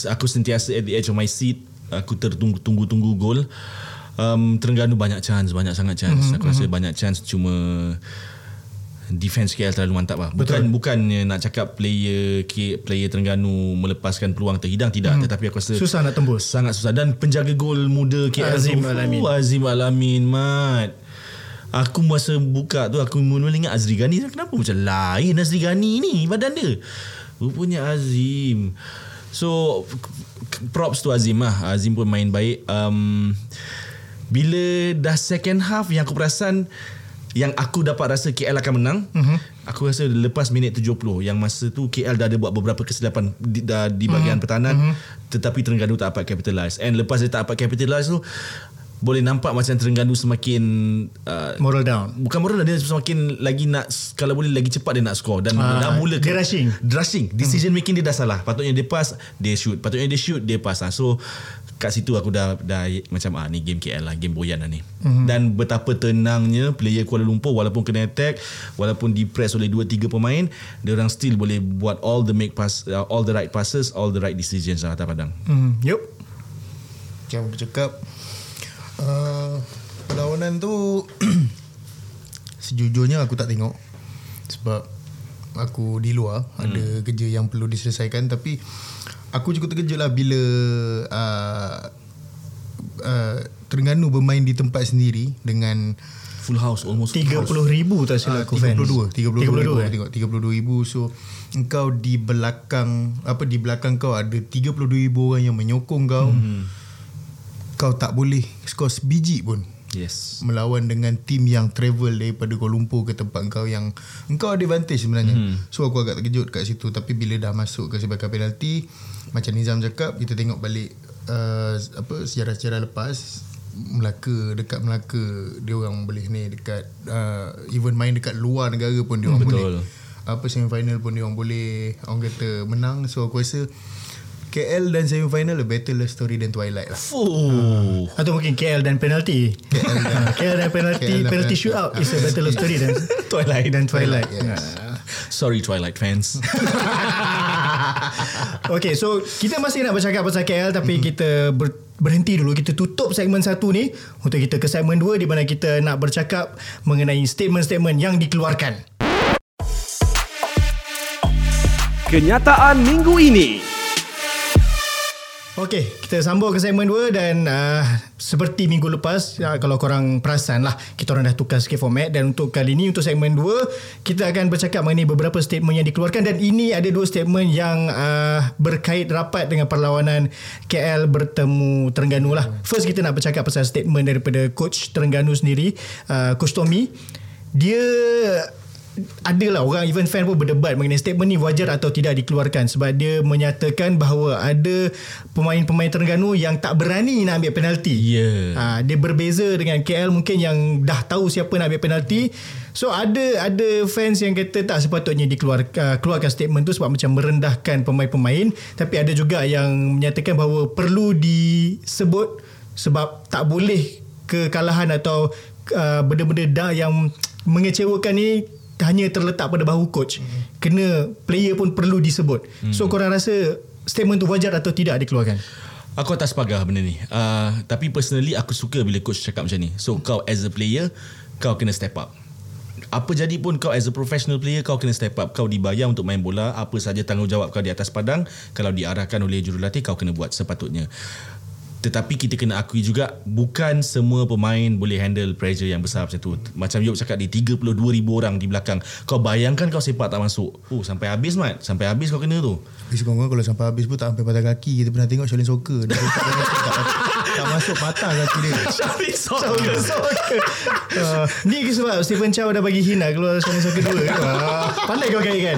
aku sentiasa at the edge of my seat, aku tertunggu-tunggu-tunggu gol. Um, Terengganu banyak chance, banyak sangat chance. Mm-hmm, aku mm-hmm. rasa banyak chance, cuma defense K L terlalu mantap lah. Bukan, bukannya nak cakap player player Terengganu melepaskan peluang terhidang, tidak, hmm. tetapi aku rasa susah nak tembus, sangat susah. Dan penjaga gol muda K L Azim Al-Amin, Hazim Al-Amin mat. Aku masa buka tu aku mula ingat Azri Ghani. Kenapa macam lain Azri Ghani ni badan dia? Rupanya Azim. So props tu Azim lah. Azim pun main baik. um, Bila dah second half, yang aku perasan, yang aku dapat rasa K L akan menang, uh-huh. aku rasa lepas minit tujuh puluh, yang masa tu K L dah ada buat beberapa kesilapan di, dah, di bahagian uh-huh. pertahanan, uh-huh. tetapi Terengganu tak dapat capitalise. And lepas dia tak dapat capitalise tu, boleh nampak macam Terengganu semakin uh, moral down. Bukan moral down, dia semakin lagi nak, kalau boleh lagi cepat dia nak score. Dan uh, dah mula ke, dia rushing, rushing. Decision hmm. making dia dah salah. Patutnya dia pass, dia shoot. Patutnya dia shoot, dia pass. So kat situ aku dah, dah macam ah ni game K L lah, game Boyan lah ni. Mm-hmm. Dan betapa tenangnya player Kuala Lumpur, walaupun kena attack, walaupun dipress oleh dua tiga pemain, dia orang still boleh buat all the make pass, uh, all the right passes, all the right decisions lah atas padang. Mm-hmm. Yup. Yang aku cakap uh, perlawanan tu sejujurnya aku tak tengok sebab aku di luar, mm. ada kerja yang perlu diselesaikan. Tapi aku cukup terkejut lah bila uh, uh, Terengganu bermain di tempat sendiri dengan full house, almost tiga puluh ribu tak silap aku fans. tiga puluh dua, tiga puluh dua, tiga puluh dua, eh? Tengok tiga puluh dua ribu. So engkau di belakang, apa di belakang kau ada tiga puluh dua ribu orang yang menyokong kau. Hmm. Kau tak boleh skor sebiji pun. Yes. Melawan dengan tim yang travel daripada Kuala Lumpur ke tempat kau, yang engkau ada advantage sebenarnya. Mm. So aku agak terkejut kat situ. Tapi bila dah masuk ke sebagai penalti, macam Nizam cakap, kita tengok balik uh, apa sejarah-sejarah lepas Melaka, dekat Melaka dia orang boleh ni, dekat uh, even main dekat luar negara pun dia orang mm, boleh. Apa semifinal pun dia orang boleh, orang kata menang. So aku rasa K L dan semifinal a better love story than Twilight lah. Uh. Atau mungkin K L dan penalty. K L dan, K L dan penalty, K L dan penalty shootout is a better love story than Twilight dan Twilight. Yes. Yeah. Sorry Twilight fans. Okay, so kita masih nak bercakap pasal K L, tapi mm-hmm. kita ber, berhenti dulu. Kita tutup segmen satu ni untuk kita ke segmen dua, di mana kita nak bercakap mengenai statement-statement yang dikeluarkan. Kenyataan minggu ini. Okey, kita sambung ke segmen dua dan uh, seperti minggu lepas, uh, kalau korang perasan lah, kita orang dah tukar sikit format. Dan untuk kali ni, untuk segmen dua, kita akan bercakap mengenai beberapa statement yang dikeluarkan. Dan ini ada dua statement yang uh, berkait rapat dengan perlawanan K L bertemu Terengganu lah. First, kita nak bercakap pasal statement daripada coach Terengganu sendiri, uh, Coach Tommy. Dia... adalah orang, even fan pun berdebat mengenai statement ni wajar atau tidak dikeluarkan, sebab dia menyatakan bahawa ada pemain-pemain Terengganu yang tak berani nak ambil penalti. Yeah. Ha, dia berbeza dengan K L mungkin yang dah tahu siapa nak ambil penalti. So ada ada fans yang kata tak sepatutnya dikeluarkan, keluarkan statement tu sebab macam merendahkan pemain-pemain, tapi ada juga yang menyatakan bahawa perlu disebut sebab tak boleh kekalahan atau uh, benda-benda dah yang mengecewakan ni hanya terletak pada bahu coach. Kena player pun perlu disebut. Hmm. So korang rasa statement tu wajar atau tidak dikeluarkan? Aku tak sepagah benda ni. Uh, tapi personally aku suka bila coach cakap macam ni. So kau as a player, kau kena step up. apa jadi pun kau as a professional player, kau kena step up. Kau dibayar untuk main bola, apa sahaja tanggungjawab kau di atas padang, kalau diarahkan oleh jurulatih, kau kena buat sepatutnya. Tetapi kita kena akui juga, bukan semua pemain boleh handle pressure yang besar macam tu. Macam Yob cakap ni, tiga puluh dua ribu orang di belakang. Kau bayangkan kau sepak tak masuk. Oh, sampai habis, Mat. Sampai habis kau kena tu. Sekarang kalau sampai habis pun tak sampai patah kaki. Kita pernah tengok Shaolin Soccer. Dia tak, tak, tak masuk patah kaki dia. Shaolin Soccer. uh, ni ke sebab Stephen Chow dah bagi hina keluar Shaolin Soccer dua. uh, pandai kau kaitkan.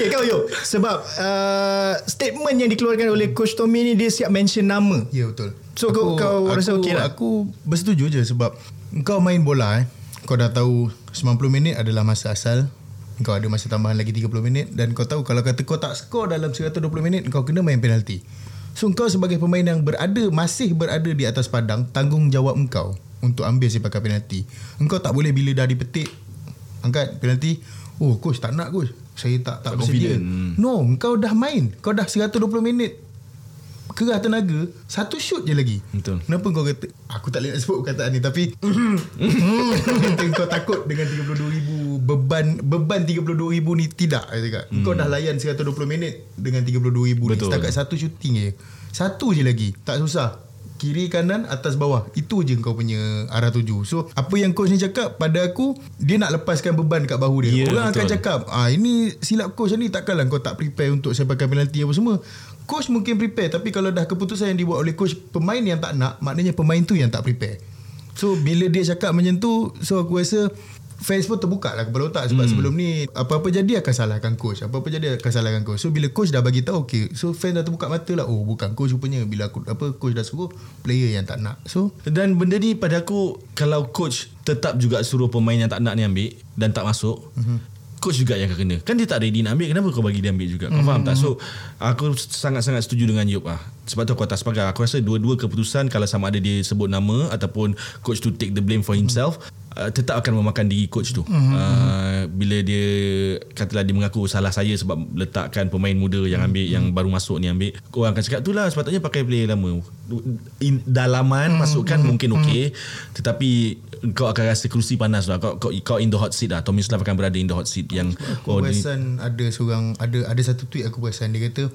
Okay, kau Yob. Sebab uh, statement yang dikeluarkan oleh Coach Tommy ni, dia siap mention nama. Ya, yeah, betul. So aku, kau, kau aku, rasa okey lah. Aku bersetuju je sebab kau main bola eh, kau dah tahu sembilan puluh minit adalah masa asal. Kau ada masa tambahan lagi tiga puluh minit. Dan kau tahu kalau kata kau tak skor dalam seratus dua puluh minit, kau kena main penalti. So kau sebagai pemain yang berada, masih berada di atas padang, tanggungjawab kau untuk ambil sepakat penalti. Engkau tak boleh bila dah dipetik angkat penalti, oh coach tak nak coach, saya tak tak, tak bersedia. No, kau dah main, kau dah seratus dua puluh minit, kerah tenaga, satu shoot je lagi. Betul. Kenapa kau kata, aku tak boleh nak sebut perkataan ni, tapi kau takut dengan tiga puluh dua ribu beban, beban tiga puluh dua ribu ni? Tidak, saya cakap. Hmm. Kau dah layan seratus dua puluh minit dengan tiga puluh dua ribu ni, setakat satu shooting je, satu je lagi, tak susah. Kiri, kanan, atas, bawah. Itu je kau punya arah tuju. So, apa yang coach ni cakap pada aku, dia nak lepaskan beban kat bahu dia. Yeah, orang betul. Akan cakap, ah, ini silap coach ni, takkanlah kau tak prepare untuk sepakan penalti apa semua. Coach mungkin prepare, tapi kalau dah keputusan yang dibuat oleh coach, pemain yang tak nak, maknanya pemain tu yang tak prepare. So, bila dia cakap macam tu, so aku rasa fans pun terbuka lah kepala otak. Sebab hmm. sebelum ni apa-apa jadi akan salahkan coach, apa-apa jadi akan salahkan coach. So bila coach dah bagi tahu, okay, so fans dah terbuka mata lah. Oh, bukan coach rupanya. Bila aku, apa, coach dah suruh, player yang tak nak. So, dan benda ni pada aku, kalau coach tetap juga suruh pemain yang tak nak ni ambil dan tak masuk, uh-huh, coach juga yang akan kena. Kan dia tak ready nak ambil, kenapa kau bagi dia ambil juga? Kau uh-huh. faham tak? So aku sangat-sangat setuju dengan Yob lah. Sebab tu aku atas pagar. Aku rasa dua-dua keputusan, kalau sama ada dia sebut nama ataupun coach to take the blame for himself, uh-huh, Uh, tetap akan memakan diri coach tu. Mm-hmm. Uh, bila dia katalah dia mengaku, salah saya sebab letakkan pemain muda yang ambil, mm-hmm, yang baru masuk ni ambil, orang akan cakap tu lah sepatutnya pakai player lama. In, dalaman mm-hmm. masukkan mm-hmm. mungkin okey, mm-hmm, tetapi kau akan rasa kerusi panas lah. Kau, kau, kau in the hot seat lah. Tomislav akan berada in the hot seat. Yang aku perasan oh, ada seorang ada ada satu tweet aku perasan, dia kata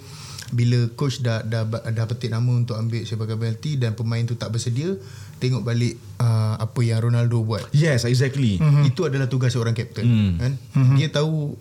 bila coach dah dah, dah petik nama untuk ambil sebagai penalti dan pemain tu tak bersedia, tengok balik uh, apa yang Ronaldo buat. Yes, exactly. Mm-hmm. Itu adalah tugas seorang kapten, mm, kan? Mm-hmm. Dia tahu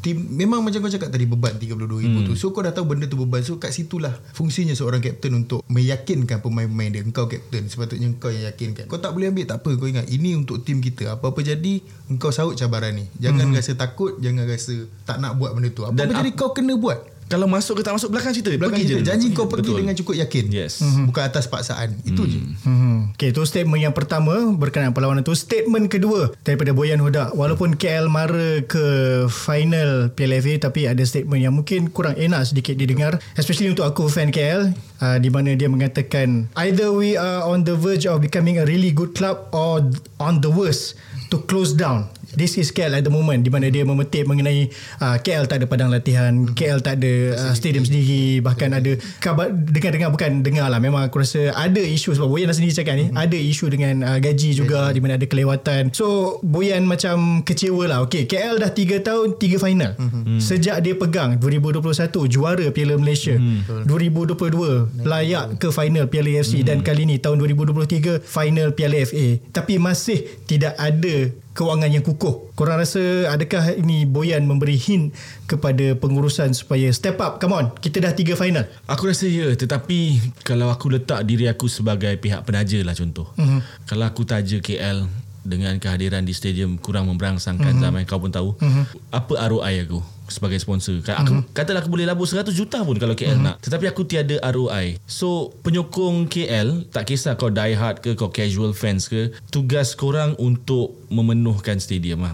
tim, memang macam kau cakap tadi, beban tiga puluh dua ribu mm. tu. So kau dah tahu benda tu beban. So kat situlah fungsinya seorang kapten untuk meyakinkan pemain-pemain dia. Engkau kapten, sepatutnya engkau yang yakinkan. Kau tak boleh ambil, tak apa, kau ingat ini untuk tim kita. Apa-apa jadi, engkau sahut cabaran ni. Jangan mm-hmm. rasa takut, jangan rasa tak nak buat benda tu. Apa-apa dan jadi ap- kau kena buat. Kalau masuk ke tak masuk, belakang cerita, belakang pergi je. Janji kau pergi. Betul. Dengan cukup yakin. Yes. Mm-hmm. Bukan atas paksaan. Itu mm. je. Mm-hmm. Okay, itu statement yang pertama berkenaan perlawanan tu. Statement kedua daripada Bojan Hodak. Walaupun K L mara ke final Piala F A, tapi ada statement yang mungkin kurang enak sedikit didengar, especially untuk aku fan K L, uh, di mana dia mengatakan either we are on the verge of becoming a really good club or on the worst to close down. This is K L at the moment, di mana dia memetik mengenai uh, K L tak ada padang latihan, mm-hmm, K L tak ada uh, stadium sendiri, bahkan ada kabar, dengar-dengar, bukan dengar lah, memang aku rasa ada isu sebab Bojan dah sendiri cakap ni, mm-hmm, ada isu dengan uh, gaji juga, gaji, di mana ada kelewatan. So Bojan macam kecewa lah. Okay, K L dah tiga tahun tiga final, mm-hmm, sejak dia pegang dua ribu dua puluh satu juara Piala Malaysia, mm-hmm, dua ribu dua puluh dua layak ke final Piala F C, mm-hmm, dan kali ni tahun dua ribu dua puluh tiga final Piala F A, tapi masih tidak ada kewangan yang kukuh. Korang rasa adakah ini Bojan memberi hint kepada pengurusan supaya step up, come on, kita dah tiga final? Aku rasa ya, tetapi kalau aku letak diri aku sebagai pihak penaja lah contoh, mm-hmm, kalau aku taja K L dengan kehadiran di stadium kurang memberangsangkan, mm-hmm, zaman kau pun tahu, mm-hmm, apa R O I aku sebagai sponsor? Aku, mm-hmm, katalah aku boleh labur seratus juta pun kalau K L, mm-hmm, nak, tetapi aku tiada R O I. So penyokong K L, tak kisah kau die hard ke, kau casual fans ke, tugas korang untuk memenuhkan stadium lah.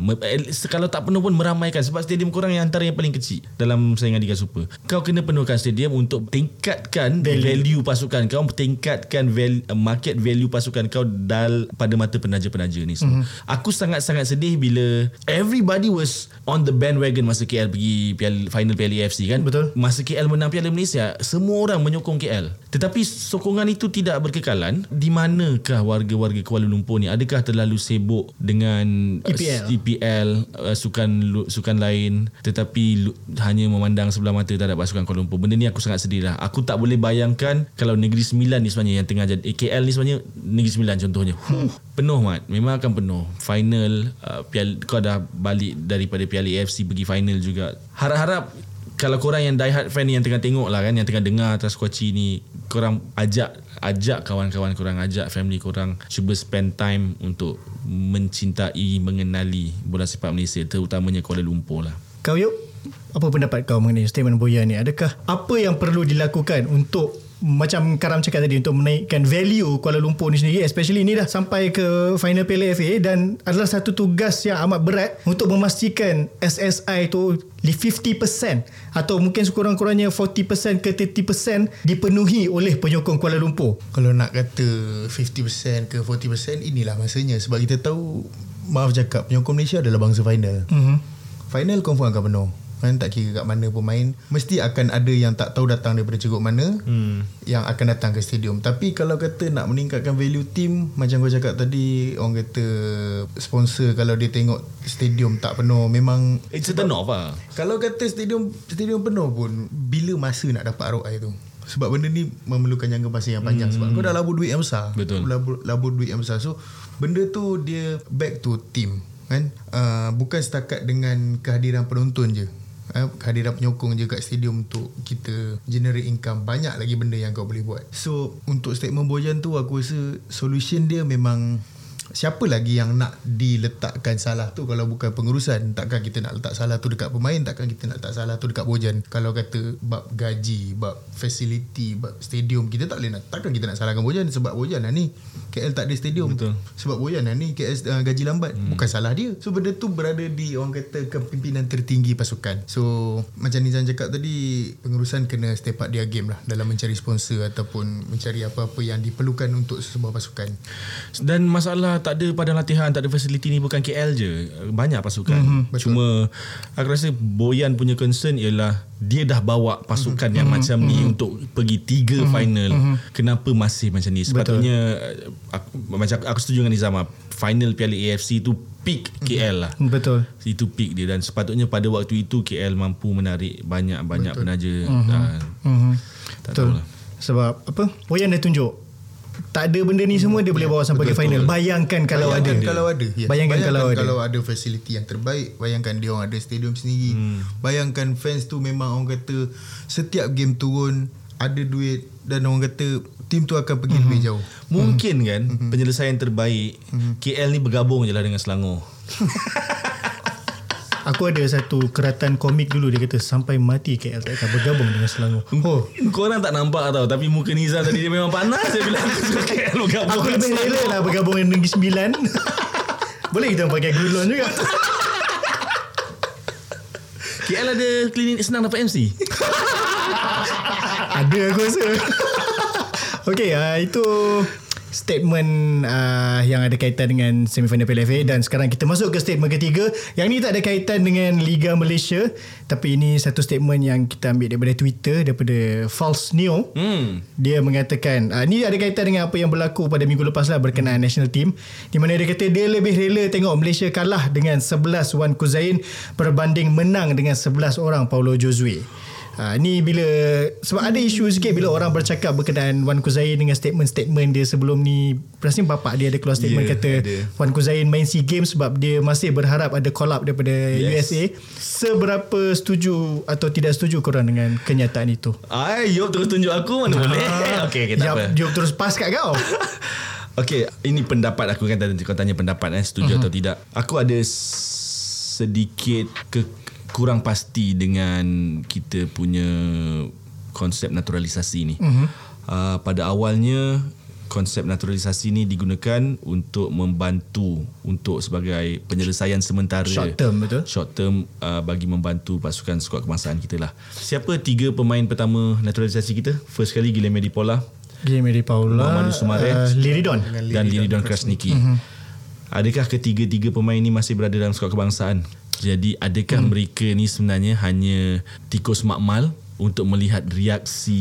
Kalau tak penuh pun meramaikan, sebab stadium korang yang antara yang paling kecil dalam saingan Liga Super. Kau kena penuhkan stadium untuk tingkatkan value, value pasukan kau, tingkatkan value, market value pasukan kau dal pada mata penaja-penaja ni semua. Mm-hmm. Aku sangat-sangat sedih bila everybody was on the bandwagon masa K L pergi final Piala F C kan. Betul. Masa K L menang Piala Malaysia, semua orang menyokong K L. Tetapi sokongan itu tidak berkekalan. Di manakah warga-warga Kuala Lumpur ni? Adakah terlalu sibuk dengan E P L, E P L sukan sukan lain, tetapi hanya memandang sebelah mata terhadap pasukan Kuala Lumpur? Benda ni aku sangat sedih lah. Aku tak boleh bayangkan kalau Negeri Sembilan ni sebenarnya yang tengah jadi K L ni sebenarnya, Negeri Sembilan contohnya, huh, penuh mat. Memang akan penuh. Final uh, piala, kau dah balik daripada Piala A F C pergi final juga. Harap-harap kalau korang yang die hard fan ni, yang tengah tengok lah kan, yang tengah dengar Ultras Kuaci ni, korang ajak ajak kawan-kawan korang, ajak family korang, cuba spend time untuk mencintai, mengenali bola sepak Malaysia, terutamanya Kuala Lumpur lah. Kau Yoke, apa pendapat kau mengenai statement Bojan ni? Adakah apa yang perlu dilakukan untuk, macam Karam cakap tadi, untuk menaikkan value Kuala Lumpur ni sendiri, especially ni dah sampai ke final Piala F A, dan adalah satu tugas yang amat berat untuk memastikan S S I tu fifty percent atau mungkin sekurang-kurangnya forty percent ke thirty percent dipenuhi oleh penyokong Kuala Lumpur. Kalau nak kata fifty percent ke forty percent, inilah masanya. Sebab kita tahu, maaf cakap, penyokong Malaysia adalah bangsa final. Mm-hmm. Final confirm akan penuh. Kan, tak kira kat mana pemain, mesti akan ada yang tak tahu datang daripada cegut mana, hmm. yang akan datang ke stadium. Tapi kalau kata nak meningkatkan value team, macam kau cakap tadi, orang kata sponsor kalau dia tengok stadium tak penuh, memang it's a turn off lah. Kalau kata stadium stadium penuh pun, bila masa nak dapat arwah itu? Sebab benda ni memerlukan jangka masa yang panjang. hmm. Sebab kau dah labur duit yang besar. Betul. Labur, labur duit yang besar. So benda tu dia back to team kan, uh, bukan setakat dengan kehadiran penonton je, kehadiran penyokong je kat stadium untuk kita generate income. Banyak lagi benda yang kau boleh buat. So untuk statement Bojan tu, aku rasa solution dia memang, siapa lagi yang nak diletakkan salah tu kalau bukan pengurusan? Takkan kita nak letak salah tu dekat pemain, takkan kita nak letak salah tu dekat Bojan. Kalau kata bab gaji, bab facility, bab stadium, kita tak boleh nak, takkan kita nak salahkan Bojan sebab Bojan lah ni K L tak ada stadium. Betul. Sebab Bojan lah ni K L uh, gaji lambat. hmm. Bukan salah dia. So benda tu berada di, orang kata, kepimpinan tertinggi pasukan. So macam Nizam cakap tadi, pengurusan kena step up dia game lah dalam mencari sponsor ataupun mencari apa-apa yang diperlukan untuk sebuah pasukan. Dan masalah tak ada padang latihan, tak ada fasiliti ni bukan K L je, banyak pasukan. mm-hmm, Cuma aku rasa Bojan punya concern ialah dia dah bawa pasukan mm-hmm, yang mm-hmm, macam mm-hmm. ni untuk pergi tiga mm-hmm, final. mm-hmm. Kenapa masih macam ni? Sepatutnya aku, macam aku setuju dengan Nizam, final Piala A F C tu peak K L lah. Betul. Itu peak dia, dan sepatutnya pada waktu itu K L mampu menarik banyak-banyak penaja. mm-hmm. Dan mm-hmm. tak tahu lah sebab apa Bojan dah tunjuk tak ada benda ni semua, dia boleh bawa sampai betul, ke final. Betul. Bayangkan kalau bayangkan ada. Kalau ada. Yes. Bayangkan, bayangkan kalau ada. Kalau ada fasiliti yang terbaik, bayangkan dia orang ada stadium sendiri. Hmm. Bayangkan fans tu memang, orang kata, setiap game turun ada duit, dan orang kata tim tu akan pergi mm-hmm. lebih jauh. Mungkin mm-hmm. kan mm-hmm. penyelesaian terbaik mm-hmm. K L ni bergabung je lah dengan Selangor. Aku ada satu keratan komik dulu, dia kata sampai mati K L tak akan bergabung dengan Selangor. Oh, korang tak nampak tau, tapi muka Nizam tadi dia memang panas. Dia bilang aku suruh K L bergabung. Aku lebih rela lah bergabung dengan Negeri Sembilan. Boleh kita pakai gulon juga. K L ada klinik senang dapat M C. Ada, aku rasa. Okay, uh, itu statement uh, yang ada kaitan dengan semifinal Piala F A. Dan sekarang kita masuk ke statement ketiga, yang ni tak ada kaitan dengan Liga Malaysia, tapi ini satu statement yang kita ambil daripada Twitter, daripada False Neo. hmm. Dia mengatakan uh, ni ada kaitan dengan apa yang berlaku pada minggu lepas lah berkenaan national team, di mana dia kata dia lebih rela tengok Malaysia kalah dengan sebelas Wan Kuzain berbanding menang dengan sebelas orang Paulo Josue. Ha, ni bila, sebab ada isu sikit bila orang bercakap berkenaan Wan Kuzain dengan statement-statement dia sebelum ni. Rasanya bapak dia ada keluar statement, yeah, kata ada. Wan Kuzain main SEA Games sebab dia masih berharap ada call up daripada yes. U S A. Seberapa setuju atau tidak setuju korang dengan kenyataan itu? Ay, Yob terus tunjuk aku, mana boleh. Okay, okay, tak apa. Yob terus pass kat kau. Okay, ini pendapat aku kan, kau tanya pendapat eh, setuju uh-huh. atau tidak. Aku ada sedikit ke kurang pasti dengan kita punya konsep naturalisasi ni. Uh-huh. Uh, pada awalnya konsep naturalisasi ni digunakan untuk membantu, untuk sebagai penyelesaian sementara. Short term, betul? Short term uh, bagi membantu pasukan skuad kebangsaan kita lah. Siapa tiga pemain pertama naturalisasi kita? First kali Guilherme Di Paula, Guilherme Di Paula, Muhammad Sumare, uh, Liridon dan Liridon Krasniki. Uh-huh. Adakah ketiga-tiga pemain ni masih berada dalam skuad kebangsaan? Jadi adakah hmm. mereka ni sebenarnya hanya tikus makmal untuk melihat reaksi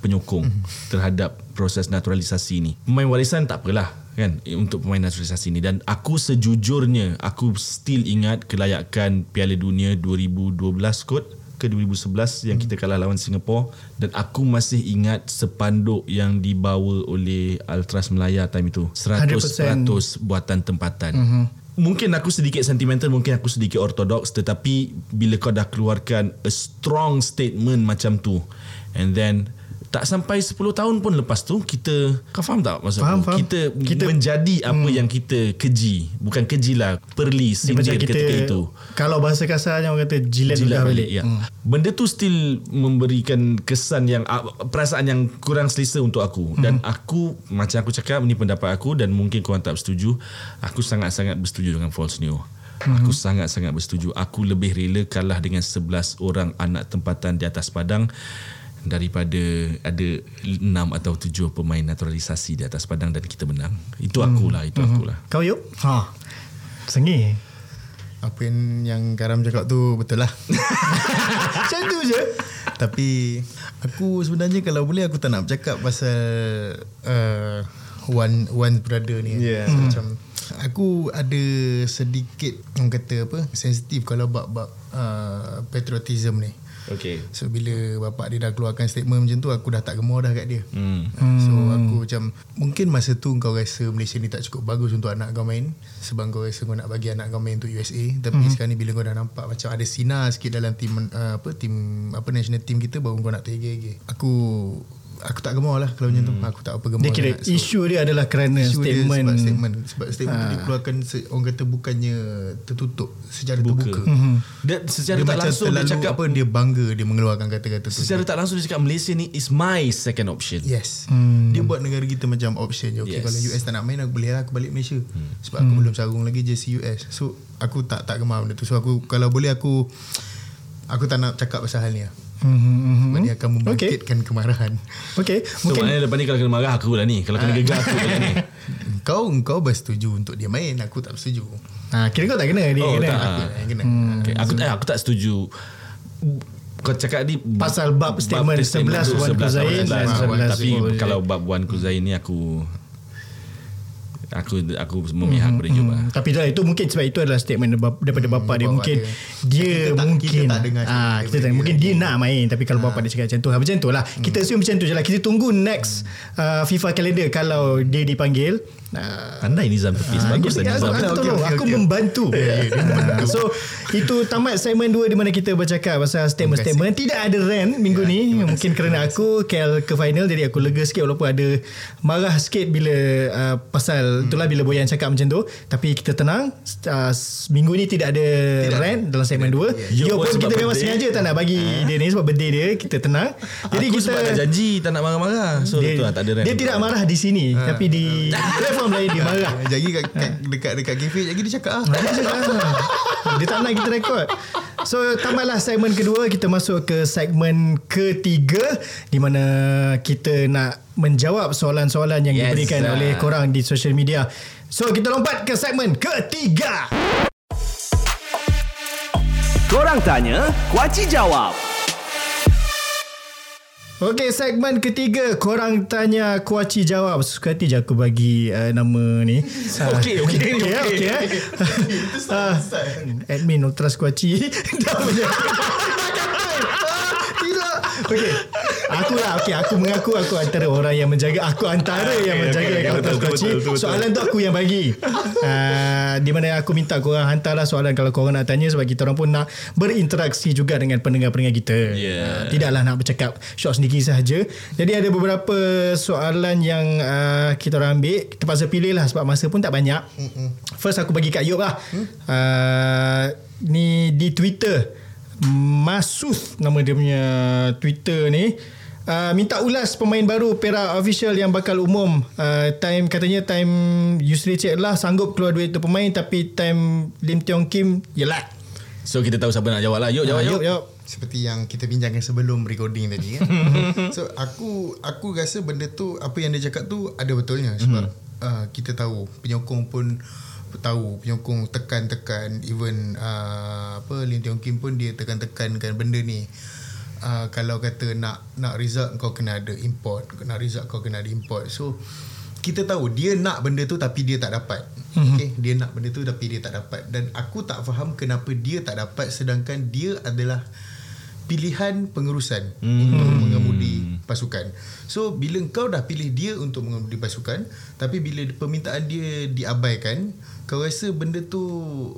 penyokong mm-hmm. terhadap proses naturalisasi ni. Pemain warisan tak apalah kan, untuk pemain naturalisasi ni. Dan aku sejujurnya, aku still ingat kelayakan Piala Dunia dua ribu dua belas kot ke dua ribu sebelas yang hmm. kita kalah lawan Singapura, dan aku masih ingat sepanduk yang dibawa oleh Ultras Melaya time itu seratus peratus buatan tempatan. Mm-hmm. Mungkin aku sedikit sentimental, mungkin aku sedikit ortodoks, tetapi bila kau dah keluarkan a strong statement macam tu, and then tak sampai sepuluh tahun pun lepas tu kita, kau faham tak maksud faham, faham. Kita, kita menjadi apa hmm. yang kita keji, bukan kejilah, perli sindir ketika kita, itu kalau bahasa kasarnya orang kata jilat ludah balik, balik ya. hmm. Benda tu still memberikan kesan yang, perasaan yang kurang selesa untuk aku. Dan hmm. aku, macam aku cakap, ni pendapat aku dan mungkin korang tak setuju, aku sangat-sangat bersetuju dengan false new. Mm-hmm. Aku sangat-sangat bersetuju. Aku lebih rela kalah dengan sebelas orang anak tempatan di atas padang daripada ada enam atau tujuh pemain naturalisasi di atas padang dan kita menang. Itu akulah, itu mm-hmm. akulah. Kau Yoke? Ha. Sengih. Apa yang, yang Karam cakap tu betul lah. Macam tu je. Tapi aku sebenarnya kalau boleh aku tak nak bercakap pasal uh, one one brother ni. Yeah. Mm. Macam aku ada sedikit orang kata apa, sensitif kalau bab-bab uh, patriotism ni. Okay. So bila bapak dia dah keluarkan statement macam tu, aku dah tak gemar dah kat dia. hmm. So aku macam, mungkin masa tu kau rasa Malaysia ni tak cukup bagus untuk anak kau main, sebab kau rasa kau nak bagi anak kau main untuk U S A. Tapi hmm. sekarang ni bila kau dah nampak macam ada sinar sikit dalam tim uh, apa tim apa national team kita, baru kau nak tergege. Aku Aku tak gemar lah kalau hmm. macam tu. Aku tak apa gemar. Dia kira so, isu dia adalah kerana statement, sebab statement Sebab statement ha. dikeluarkan, orang kata bukannya tertutup, secara terbuka, terbuka. Mm-hmm. Dia secara dia tak langsung dia cakap apa, dia bangga dia mengeluarkan kata-kata tu. Secara tak langsung dia cakap Malaysia ni is my second option. Yes. hmm. Dia buat negara kita macam option je. Okay, yes. Kalau U S tak nak main, aku boleh lah, aku balik Malaysia. hmm. Sebab aku hmm. belum sarung lagi jersey U S. So aku tak tak gemar benda tu. So aku, kalau boleh aku Aku tak nak cakap pasal hal ni lah. Mm-hmm. Dia akan membangkitkan okay. kemarahan. Okay. So mungkin maknanya lepas ni kalau kena marah aku lah ni, kalau kena gegar aku lah ni. Kau Kau bersetuju untuk dia main, aku tak bersetuju. ha, Kira kau tak kena dia. Oh kena. tak Aku, ha. kena. Hmm. Okay. aku, aku tak setuju kau cakap ni pasal bab statement sebelas Wan Kuzain. Tapi kalau bab Wan Kuzain ni aku Aku aku memihak pada Yob. Hmm, hmm. Tapi dah, itu mungkin sebab itu adalah statement daripada bapa hmm, dia. Mungkin dia, dia kita tak, mungkin kita tak dengar ah, kita tak, mungkin dia, dia nak main. Tapi kalau bapa dia cakap macam tu, macam tu lah. Hmm. Kita assume macam tu je lah. Kita tunggu next uh, FIFA calendar kalau dia dipanggil. Pandai Nizam tepis. ah, Bagus lah Nizam. Aku, okay, okay, aku okay. membantu. yeah, yeah, ah, So itu tamat segmen dua, di mana kita bercakap pasal statement-statement. Tidak ada rant minggu yeah, ni. Mungkin kerana aku K L ke final, jadi aku lega sikit, walaupun ada marah sikit bila uh, pasal hmm. itulah bila Boyan cakap macam tu. Tapi kita tenang, uh, minggu ni tidak ada tidak rant dalam segmen dua. yeah. Yob pun kita memang birthday. sengaja tak nak bagi ha? dia ni sebab birthday dia. Kita tenang. Jadi aku kita sebab dah janji tak nak marah-marah. So dia, tak ada rant. Dia tidak marah di sini, tapi di platform lain dia marah. Jadi kat, kat, dekat dekat kafe jadi dia cakap ah. Dia cakap ah. Dia tak nak kita rekod. So tambahlah segmen kedua, kita masuk ke segmen ketiga, di mana kita nak menjawab soalan-soalan yang yes, diberikan uh. oleh korang di social media. So kita lompat ke segmen ketiga. Korang tanya, Kuaci jawab. Okey, segmen ketiga, korang tanya Kuaci jawab. Suka hati je aku bagi uh, nama ni. Okey, okey, okey. Admin Ultras Kuaci. Dah punya. Tidak. Okey. Aku lah, okay, aku mengaku aku antara orang yang menjaga, aku antara okay, yang menjaga okay, okay, Ultras Kuaci. Soalan tu aku yang bagi. Uh, di mana aku minta korang hantarlah soalan kalau korang nak tanya, sebab kita orang pun nak berinteraksi juga dengan pendengar-pendengar kita. Yeah. Uh, tidaklah nak bercakap short sendiri sahaja. Jadi ada beberapa soalan yang uh, kita orang ambil, kita terpaksa pilih lah sebab masa pun tak banyak. First aku bagi kat Yob lah. Uh, ni di Twitter, Masuth nama dia punya Twitter ni, uh, minta ulas pemain baru Perak official yang bakal umum. uh, Time katanya time Yusri Ciap lah sanggup keluar duit tu pemain, tapi time Lim Tiong Kim yelah. So kita tahu siapa nak jawab lah. Yob jawab. uh, Yob, Yob. Seperti yang kita bincangkan sebelum recording tadi kan. So aku Aku rasa benda tu, apa yang dia cakap tu ada betulnya. Sebab mm-hmm. uh, kita tahu penyokong pun tahu, penyokong tekan-tekan, even uh, apa Lim Tiong Kim pun dia tekan-tekankan benda ni. uh, kalau kata nak nak result kau kena ada import, nak result kau kena ada import. So kita tahu dia nak benda tu tapi dia tak dapat. Mm-hmm. Okay? Dia nak benda tu tapi dia tak dapat. Dan aku tak faham kenapa dia tak dapat sedangkan dia adalah pilihan pengurusan mm. untuk mengemudi pasukan. So bila kau dah pilih dia untuk mengemudi pasukan tapi bila permintaan dia diabaikan, kau rasa benda tu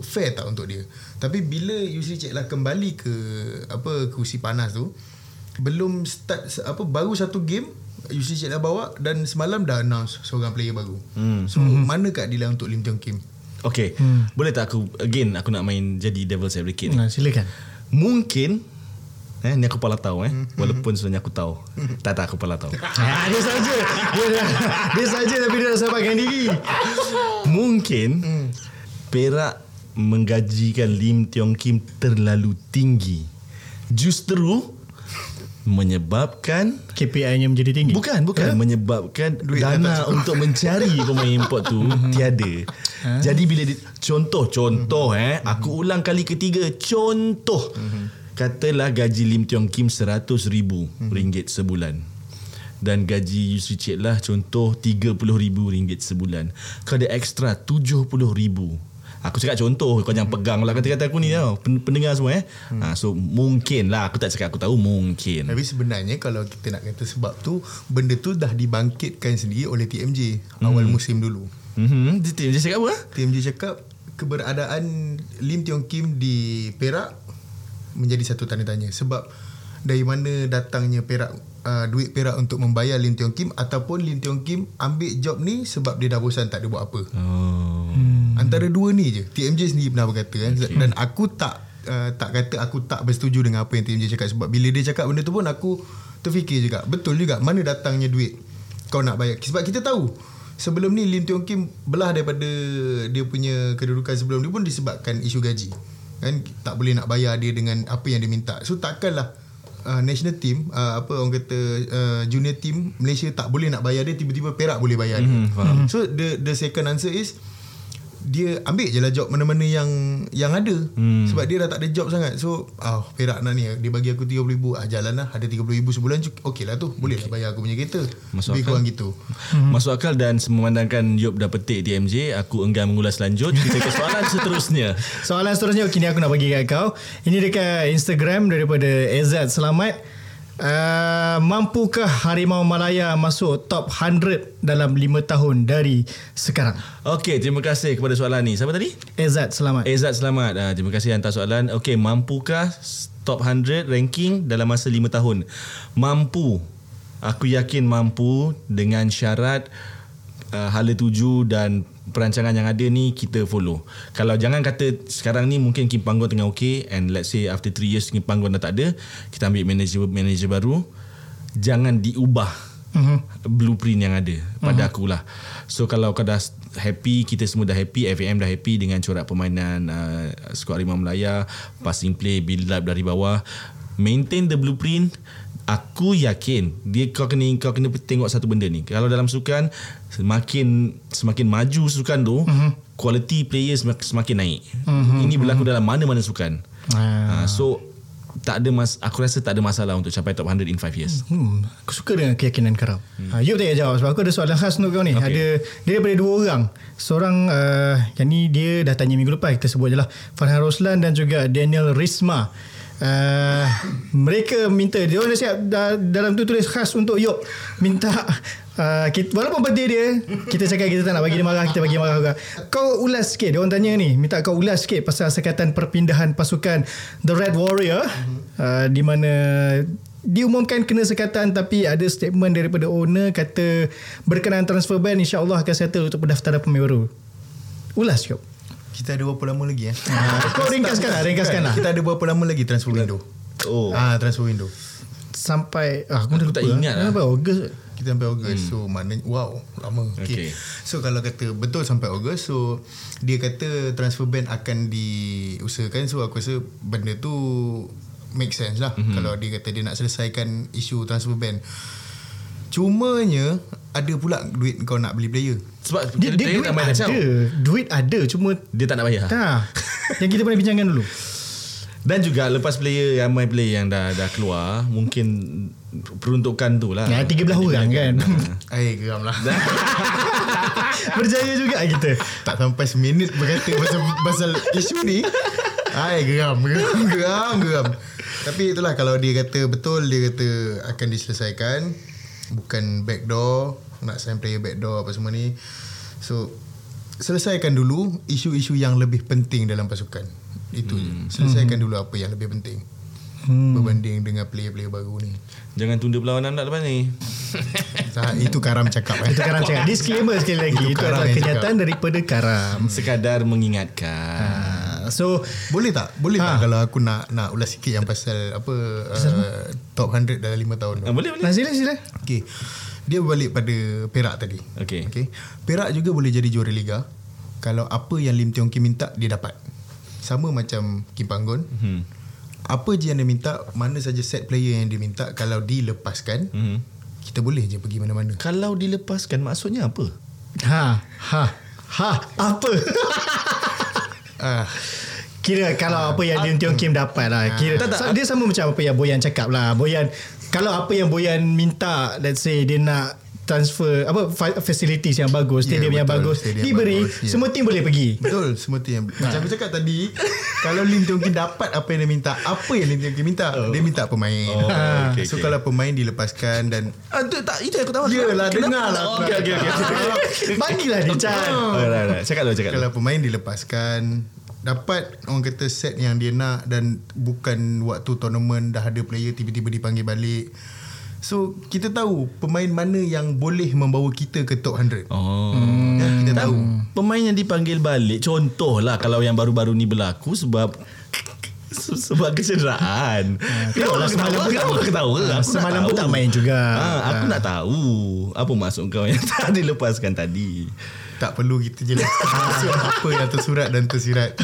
fair tak untuk dia? Tapi bila Yusri Ciap lah kembali ke apa kerusi panas tu, belum start apa baru satu game Yusri Ciap dah bawa dan semalam dah announce seorang player baru. Hmm. So hmm. mana kat dia untuk Lim Tiong Kim? Okay. Hmm. Boleh tak aku again aku nak main jadi devil's advocate ni? Nah, silakan. Mungkin eh ni aku pala tahu eh walaupun sebenarnya aku tahu. Tak tak aku pala tahu. Dia saja. Dia, dia saja tapi dia rasa sabarkan diri. Mungkin hmm. Perak menggajikan Lim Tiong Kim terlalu tinggi. Justru menyebabkan K P I-nya menjadi tinggi. Bukan, bukan. Huh? Menyebabkan duit dana untuk mencari pemain import tu tiada. Huh? Jadi bila di, contoh, contoh eh, aku ulang kali ketiga, contoh. Katalah gaji Lim Tiong Kim seratus ribu ringgit sebulan. Dan gaji Yusri Ciap lah contoh tiga puluh ribu ringgit sebulan. Kau ada ekstra tujuh puluh ribu. Aku cakap contoh, kau jangan pegang lah kata-kata aku ni tau, pendengar semua eh. Hmm. Ha, so mungkin lah, aku tak cakap aku tahu, mungkin. Tapi sebenarnya kalau kita nak kata sebab tu, benda tu dah dibangkitkan sendiri oleh T M J hmm. awal musim dulu. Hmm. T M J cakap apa? T M J cakap keberadaan Lim Tiong Kim di Perak menjadi satu tanda tanya. Sebab dari mana datangnya Perak, uh, duit Perak untuk membayar Lim Tiong Kim, ataupun Lim Tiong Kim ambil job ni sebab dia dah bosan tak ada buat apa. Oh. Hmm. Antara dua ni je. T M J sendiri pernah berkata kan. Okay. Dan aku tak uh, tak kata aku tak bersetuju dengan apa yang T M J cakap. Sebab bila dia cakap benda tu pun aku terfikir juga. Betul juga. Mana datangnya duit kau nak bayar? Sebab kita tahu sebelum ni Lim Tiong Kim belah daripada dia punya kedudukan sebelum ni pun disebabkan isu gaji. Kan tak boleh nak bayar dia dengan apa yang dia minta. So takkanlah Uh, national team uh, apa orang kata uh, junior team Malaysia tak boleh nak bayar dia, tiba-tiba Perak boleh bayar mm-hmm, dia. Faham. So the the second answer is dia ambil je lah job mana-mana yang yang ada mm. sebab dia dah tak ada job sangat. So oh, Perak nak ni dia bagi aku tiga puluh ribu, ah, jalan lah, ada tiga puluh ribu sebulan, okey lah tu, boleh okay. lah bayar aku punya kereta. Masuk lebih kurang gitu. Mm-hmm. Masuk akal. Dan memandangkan Yob dah petik T M J, aku enggan mengulas lanjut. Kita ke soalan seterusnya. Soalan seterusnya okey, ni aku nak bagi kat kau. Ini dekat Instagram daripada Ezad Selamat. Uh, mampukah Harimau Malaya masuk top seratus dalam lima tahun dari sekarang? Okey, terima kasih kepada soalan ni. Siapa tadi? Ezad Selamat. Ezad Selamat. Uh, terima kasih hantar soalan. Okey, mampukah top seratus ranking dalam masa lima tahun? Mampu. Aku yakin mampu dengan syarat uh, hala tuju dan perancangan yang ada ni kita follow. Kalau jangan kata sekarang ni mungkin Kim Pan Gon tengah okay, and let's say after three years Kim Pan Gon dah tak ada, kita ambil manager manager baru, jangan diubah uh-huh. blueprint yang ada pada uh-huh. akulah. So kalau kau dah happy, kita semua dah happy, F A M dah happy dengan corak permainan uh, skuad Harimau Melaya, passing play, build up dari bawah, maintain the blueprint. Aku yakin dia kau kena kau kena tengok satu benda ni. Kalau dalam sukan semakin semakin maju sukan tu, uh-huh. quality players semakin naik. Uh-huh. Ini berlaku uh-huh. dalam mana-mana sukan. Uh. Uh, so tak ada mas, aku rasa tak ada masalah untuk capai top seratus in five years. Hmm, aku suka dengan keyakinan Karam. Hmm. Uh, Yob tak payah jawab sebab aku ada soalan khas untuk kau ni. Okay. Ada dia daripada dua orang. Seorang uh, yang ni dia dah tanya minggu lepas, kita sebut je lah. Farhan Roslan dan juga Daniel Risma. Uh, mereka minta, dia orang dah siap dah, dalam tu tulis khas untuk Yob, minta uh, kita, walaupun birthday dia, kita cakap kita tak nak bagi dia marah, kita bagi dia marah juga. Kau ulas sikit, dia orang tanya ni, minta kau ulas sikit pasal sekatan perpindahan pasukan The Red Warrior uh, di mana diumumkan kena sekatan tapi ada statement daripada owner kata berkenaan transfer ban insyaAllah akan settle untuk pendaftaran pemain baru. Ulas Yob. Kita ada berapa lama lagi eh? Kau ringkaskan lah, ringkaskan lah. Kita ada berapa lama lagi transfer window? Oh. Ah, transfer window. Sampai ah, aku, aku tak ingat lah. Sampai Ogos. Kita sampai Ogos. Hmm. So maknanya wow, lama. Okay. Okay. So kalau kata betul sampai Ogos, so dia kata transfer ban akan diusahakan. So aku rasa benda tu make sense lah. Mm-hmm. Kalau dia kata dia nak selesaikan isu transfer ban. Cumanya ada pula duit kau nak beli player. Sebab dia, dia player duit tak main ada. Duit ada, cuma dia tak nak bayar. Tak. Yang kita pernah bincangkan dulu. Dan juga lepas player, ramai player yang dah dah keluar, mungkin peruntukan tu lah. Nah, tiga belas orang kan. Air geram lah. Berjaya juga kita. Tak sampai seminit berkata pasal, pasal isu ni. Air geram, geram, geram, geram. Tapi itulah, kalau dia kata betul, dia kata akan diselesaikan. Bukan backdoor, nak sign player backdoor apa semua ni. So, selesaikan dulu isu-isu yang lebih penting dalam pasukan. Itu hmm. je. Selesaikan hmm. dulu apa yang lebih penting hmm. berbanding dengan player-player baru ni. Jangan tunda perlawanan nak depan ni. Itu Karam cakap Itu Karam cakap disclaimer sekali lagi. Itu, itu adalah kenyataan cakap daripada Karam. Sekadar mengingatkan. ha. So boleh tak? Boleh ha. tak kalau aku nak nak ulas sikit yang pasal apa uh, top one hundred dalam lima tahun tu? Ha, boleh boleh. Sila sila. Okey. Dia balik pada Perak tadi. Okey. Okey. Perak juga boleh jadi juara liga kalau apa yang Lim Tiong Kim minta dia dapat. Sama macam Kim Pan Gon. Mm-hmm. Apa je yang dia minta, mana saja set player yang dia minta, kalau dilepaskan, mm-hmm. kita boleh je pergi mana-mana. Kalau dilepaskan maksudnya apa? Ha, ha, ha, apa? Ah. Kira kalau ah, apa yang Lim Tiong Kim dapat lah. Kira, tak, tak, dia sama macam apa yang Bojan cakap lah. Bojan, kalau apa yang Bojan minta, let's say dia nak transfer apa facilities yang bagus, stadium yeah, yang betul, bagus stadium diberi bagus, yeah. semua team boleh pergi. Betul, semua team yang ha. macam aku cakap tadi. Kalau Lim Tiong Kim dapat apa yang dia minta, apa yang Lim Tiong Kim minta, oh. dia minta pemain. oh, ha. okay, so okay. Kalau pemain dilepaskan dan ah, tu, tak, itu aku tahu. Yalah, dengarlah. Okey okey okey. Bagilah dia Chan. Cakap dulu cakap. Kalau pemain dilepaskan, dapat orang kata set yang dia nak, dan bukan waktu tournament dah ada player tiba-tiba dipanggil balik. So kita tahu pemain mana yang boleh membawa kita ke top one hundred. Oh. Hmm. Ya, kita tahu pemain yang dipanggil balik. Contohlah kalau yang baru-baru ni berlaku sebab sebab kecederaan. Kau lah semalam kau ketawa. Ha, semalam pun tak main juga. Ha, aku ha. nak tahu apa maksud kau yang tak dilepaskan tadi. Tak perlu kita jelaskan maksud apa yang tersurat dan tersirat.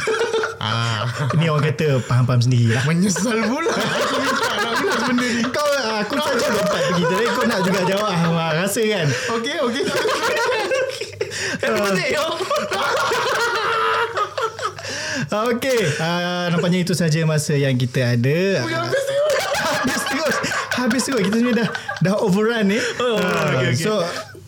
Ah, ni orang kata faham-faham sendirilah. Menyesal pula. Aku minta nak ulas benda ni. Kau aku saja dapat pergi tadi, kau nak juga jawab. Ha, rasa kan? Okey, okey. Okey, nampaknya itu saja masa yang kita ada. Habis terus. Habis terus. Habis terus. Kita sebenarnya dah dah overrun ni. Eh. Oh, uh, okay, okay. So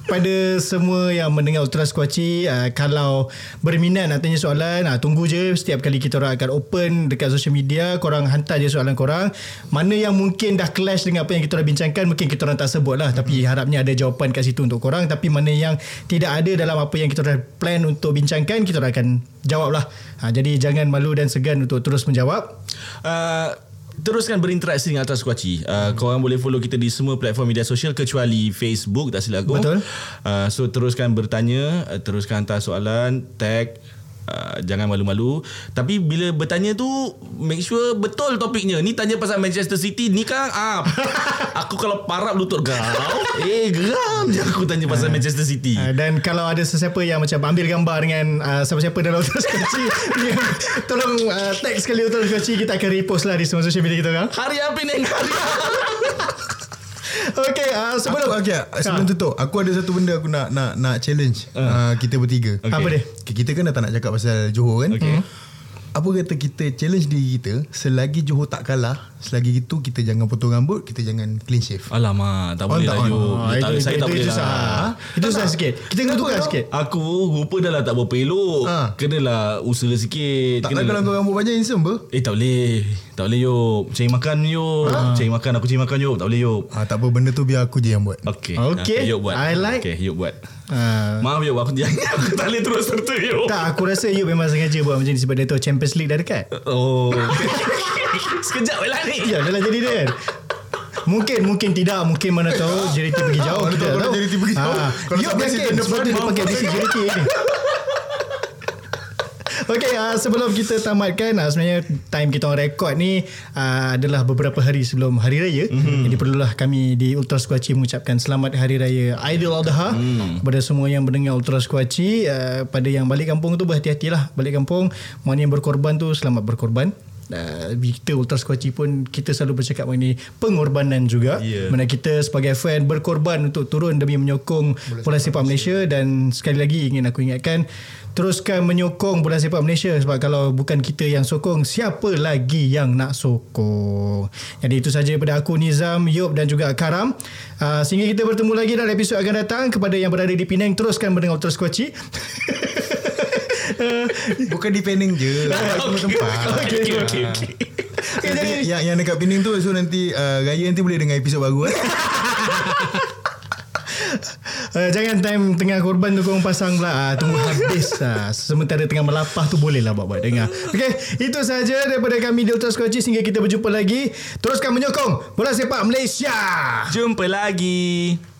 pada semua yang mendengar Ultras Kuaci, uh, kalau berminat nak tanya soalan, uh, tunggu je. Setiap kali kita orang akan open dekat social media, korang hantar je soalan korang. Mana yang mungkin dah clash dengan apa yang kita orang bincangkan, mungkin kita orang tak sebut lah, mm-hmm. tapi harapnya ada jawapan kat situ untuk korang. Tapi mana yang tidak ada dalam apa yang kita orang plan untuk bincangkan, kita orang akan jawab lah. uh, Jadi jangan malu dan segan untuk terus menjawab. Haa uh... Teruskan berinteraksi dengan Ultras Kuaci. Uh, hmm. Korang boleh follow kita di semua platform media sosial kecuali Facebook, tak silap aku. Betul. Uh, so teruskan bertanya, uh, teruskan hantar soalan, tag, uh, jangan malu-malu. Tapi bila bertanya tu, make sure betul topiknya. Ni tanya pasal Manchester City, ni kan up. Aku kalau parap lutut kau. Eh, geram je aku tanya pasal uh, Manchester City. Uh, dan kalau ada sesiapa yang macam ambil gambar dengan uh, siapa-siapa dalam Ultras Kuaci, tolong uh, tag sekali Ultras Kuaci, kita akan repost lah di semua social media kita orang. Hari apa ni? Hari Okey, uh, sebelum aku, okay, sebelum ha. tutup, aku ada satu benda aku nak nak nak challenge uh. Uh, kita bertiga. Okay. Apa dia? Kita kan dah tak nak cakap pasal Johor kan? Okay. Hmm. Apa kata kita challenge diri kita, selagi Johor tak kalah, selagi itu kita jangan potong rambut, kita jangan clean shave. Alamak, tak boleh lah you. Saya tak boleh lah. Itu susah sikit. Kita kena tukar sikit. Aku rupa dah lah tak berpeluk. Ha. Kenalah usaha sikit. Tak nak kalau kau rambut panjang handsome ber. Eh tak boleh. Tak boleh Yob. Cari makan Yob. Ha? Cari makan, aku cari makan Yob. Tak boleh Yob. Ha, tak apa, benda tu biar aku je yang buat. Okey. Okay. Yob buat. I like. Okey, Yob buat. Uh, Maaf Yob, aku, aku tak boleh terus serta Yob. Tak, aku rasa Yob memang sengaja buat macam ni sebab dia tahu Champions League dah dekat. Oh. Sekejap lah ni. Ya, dah lah jadi dia kan. Mungkin, mungkin tidak. Mungkin mana tahu J D T pergi jauh. Kita tak tahu. J D T pergi jauh. Yob yakin sebab dia pakai besi J D T ni. Okey, uh, sebelum kita tamatkan, uh, sebenarnya time kita orang rekod ni uh, adalah beberapa hari sebelum Hari Raya. Mm-hmm. Jadi perlulah kami di Ultras Kuaci mengucapkan selamat Hari Raya Aidil Adha mm. kepada semua yang mendengar Ultras Kuaci. Uh, pada yang balik kampung tu berhati-hatilah. Balik kampung, mana yang berkorban tu selamat berkorban. uh, kita Ultras Kuaci pun kita selalu bercakap mengenai pengorbanan juga, yeah. Mana kita sebagai fan berkorban untuk turun demi menyokong bola sepak Malaysia. Malaysia dan sekali lagi ingin aku ingatkan, teruskan menyokong bola sepak Malaysia, sebab kalau bukan kita yang sokong, siapa lagi yang nak sokong? Jadi itu sahaja daripada aku, Nizam, Yob dan juga Karam. Uh, sehingga kita bertemu lagi dalam episod akan datang. Kepada yang berada di Penang, teruskan mendengar Ultras Kuaci. Bukan di Penang je, semua tempat. Okay, okay, okay, okay. Okay, nanti jadi, yang, yang dekat Penang tu, so nanti uh, Raya nanti boleh dengar episod baru. Uh, jangan time tengah korban tu korang pasang pula, uh, tunggu habis, uh, sementara tengah melapah tu boleh lah buat-buat dengar. Okey, itu sahaja daripada kami di Ultras Kuaci. Sehingga kita berjumpa lagi. Teruskan menyokong bola sepak Malaysia. Jumpa lagi.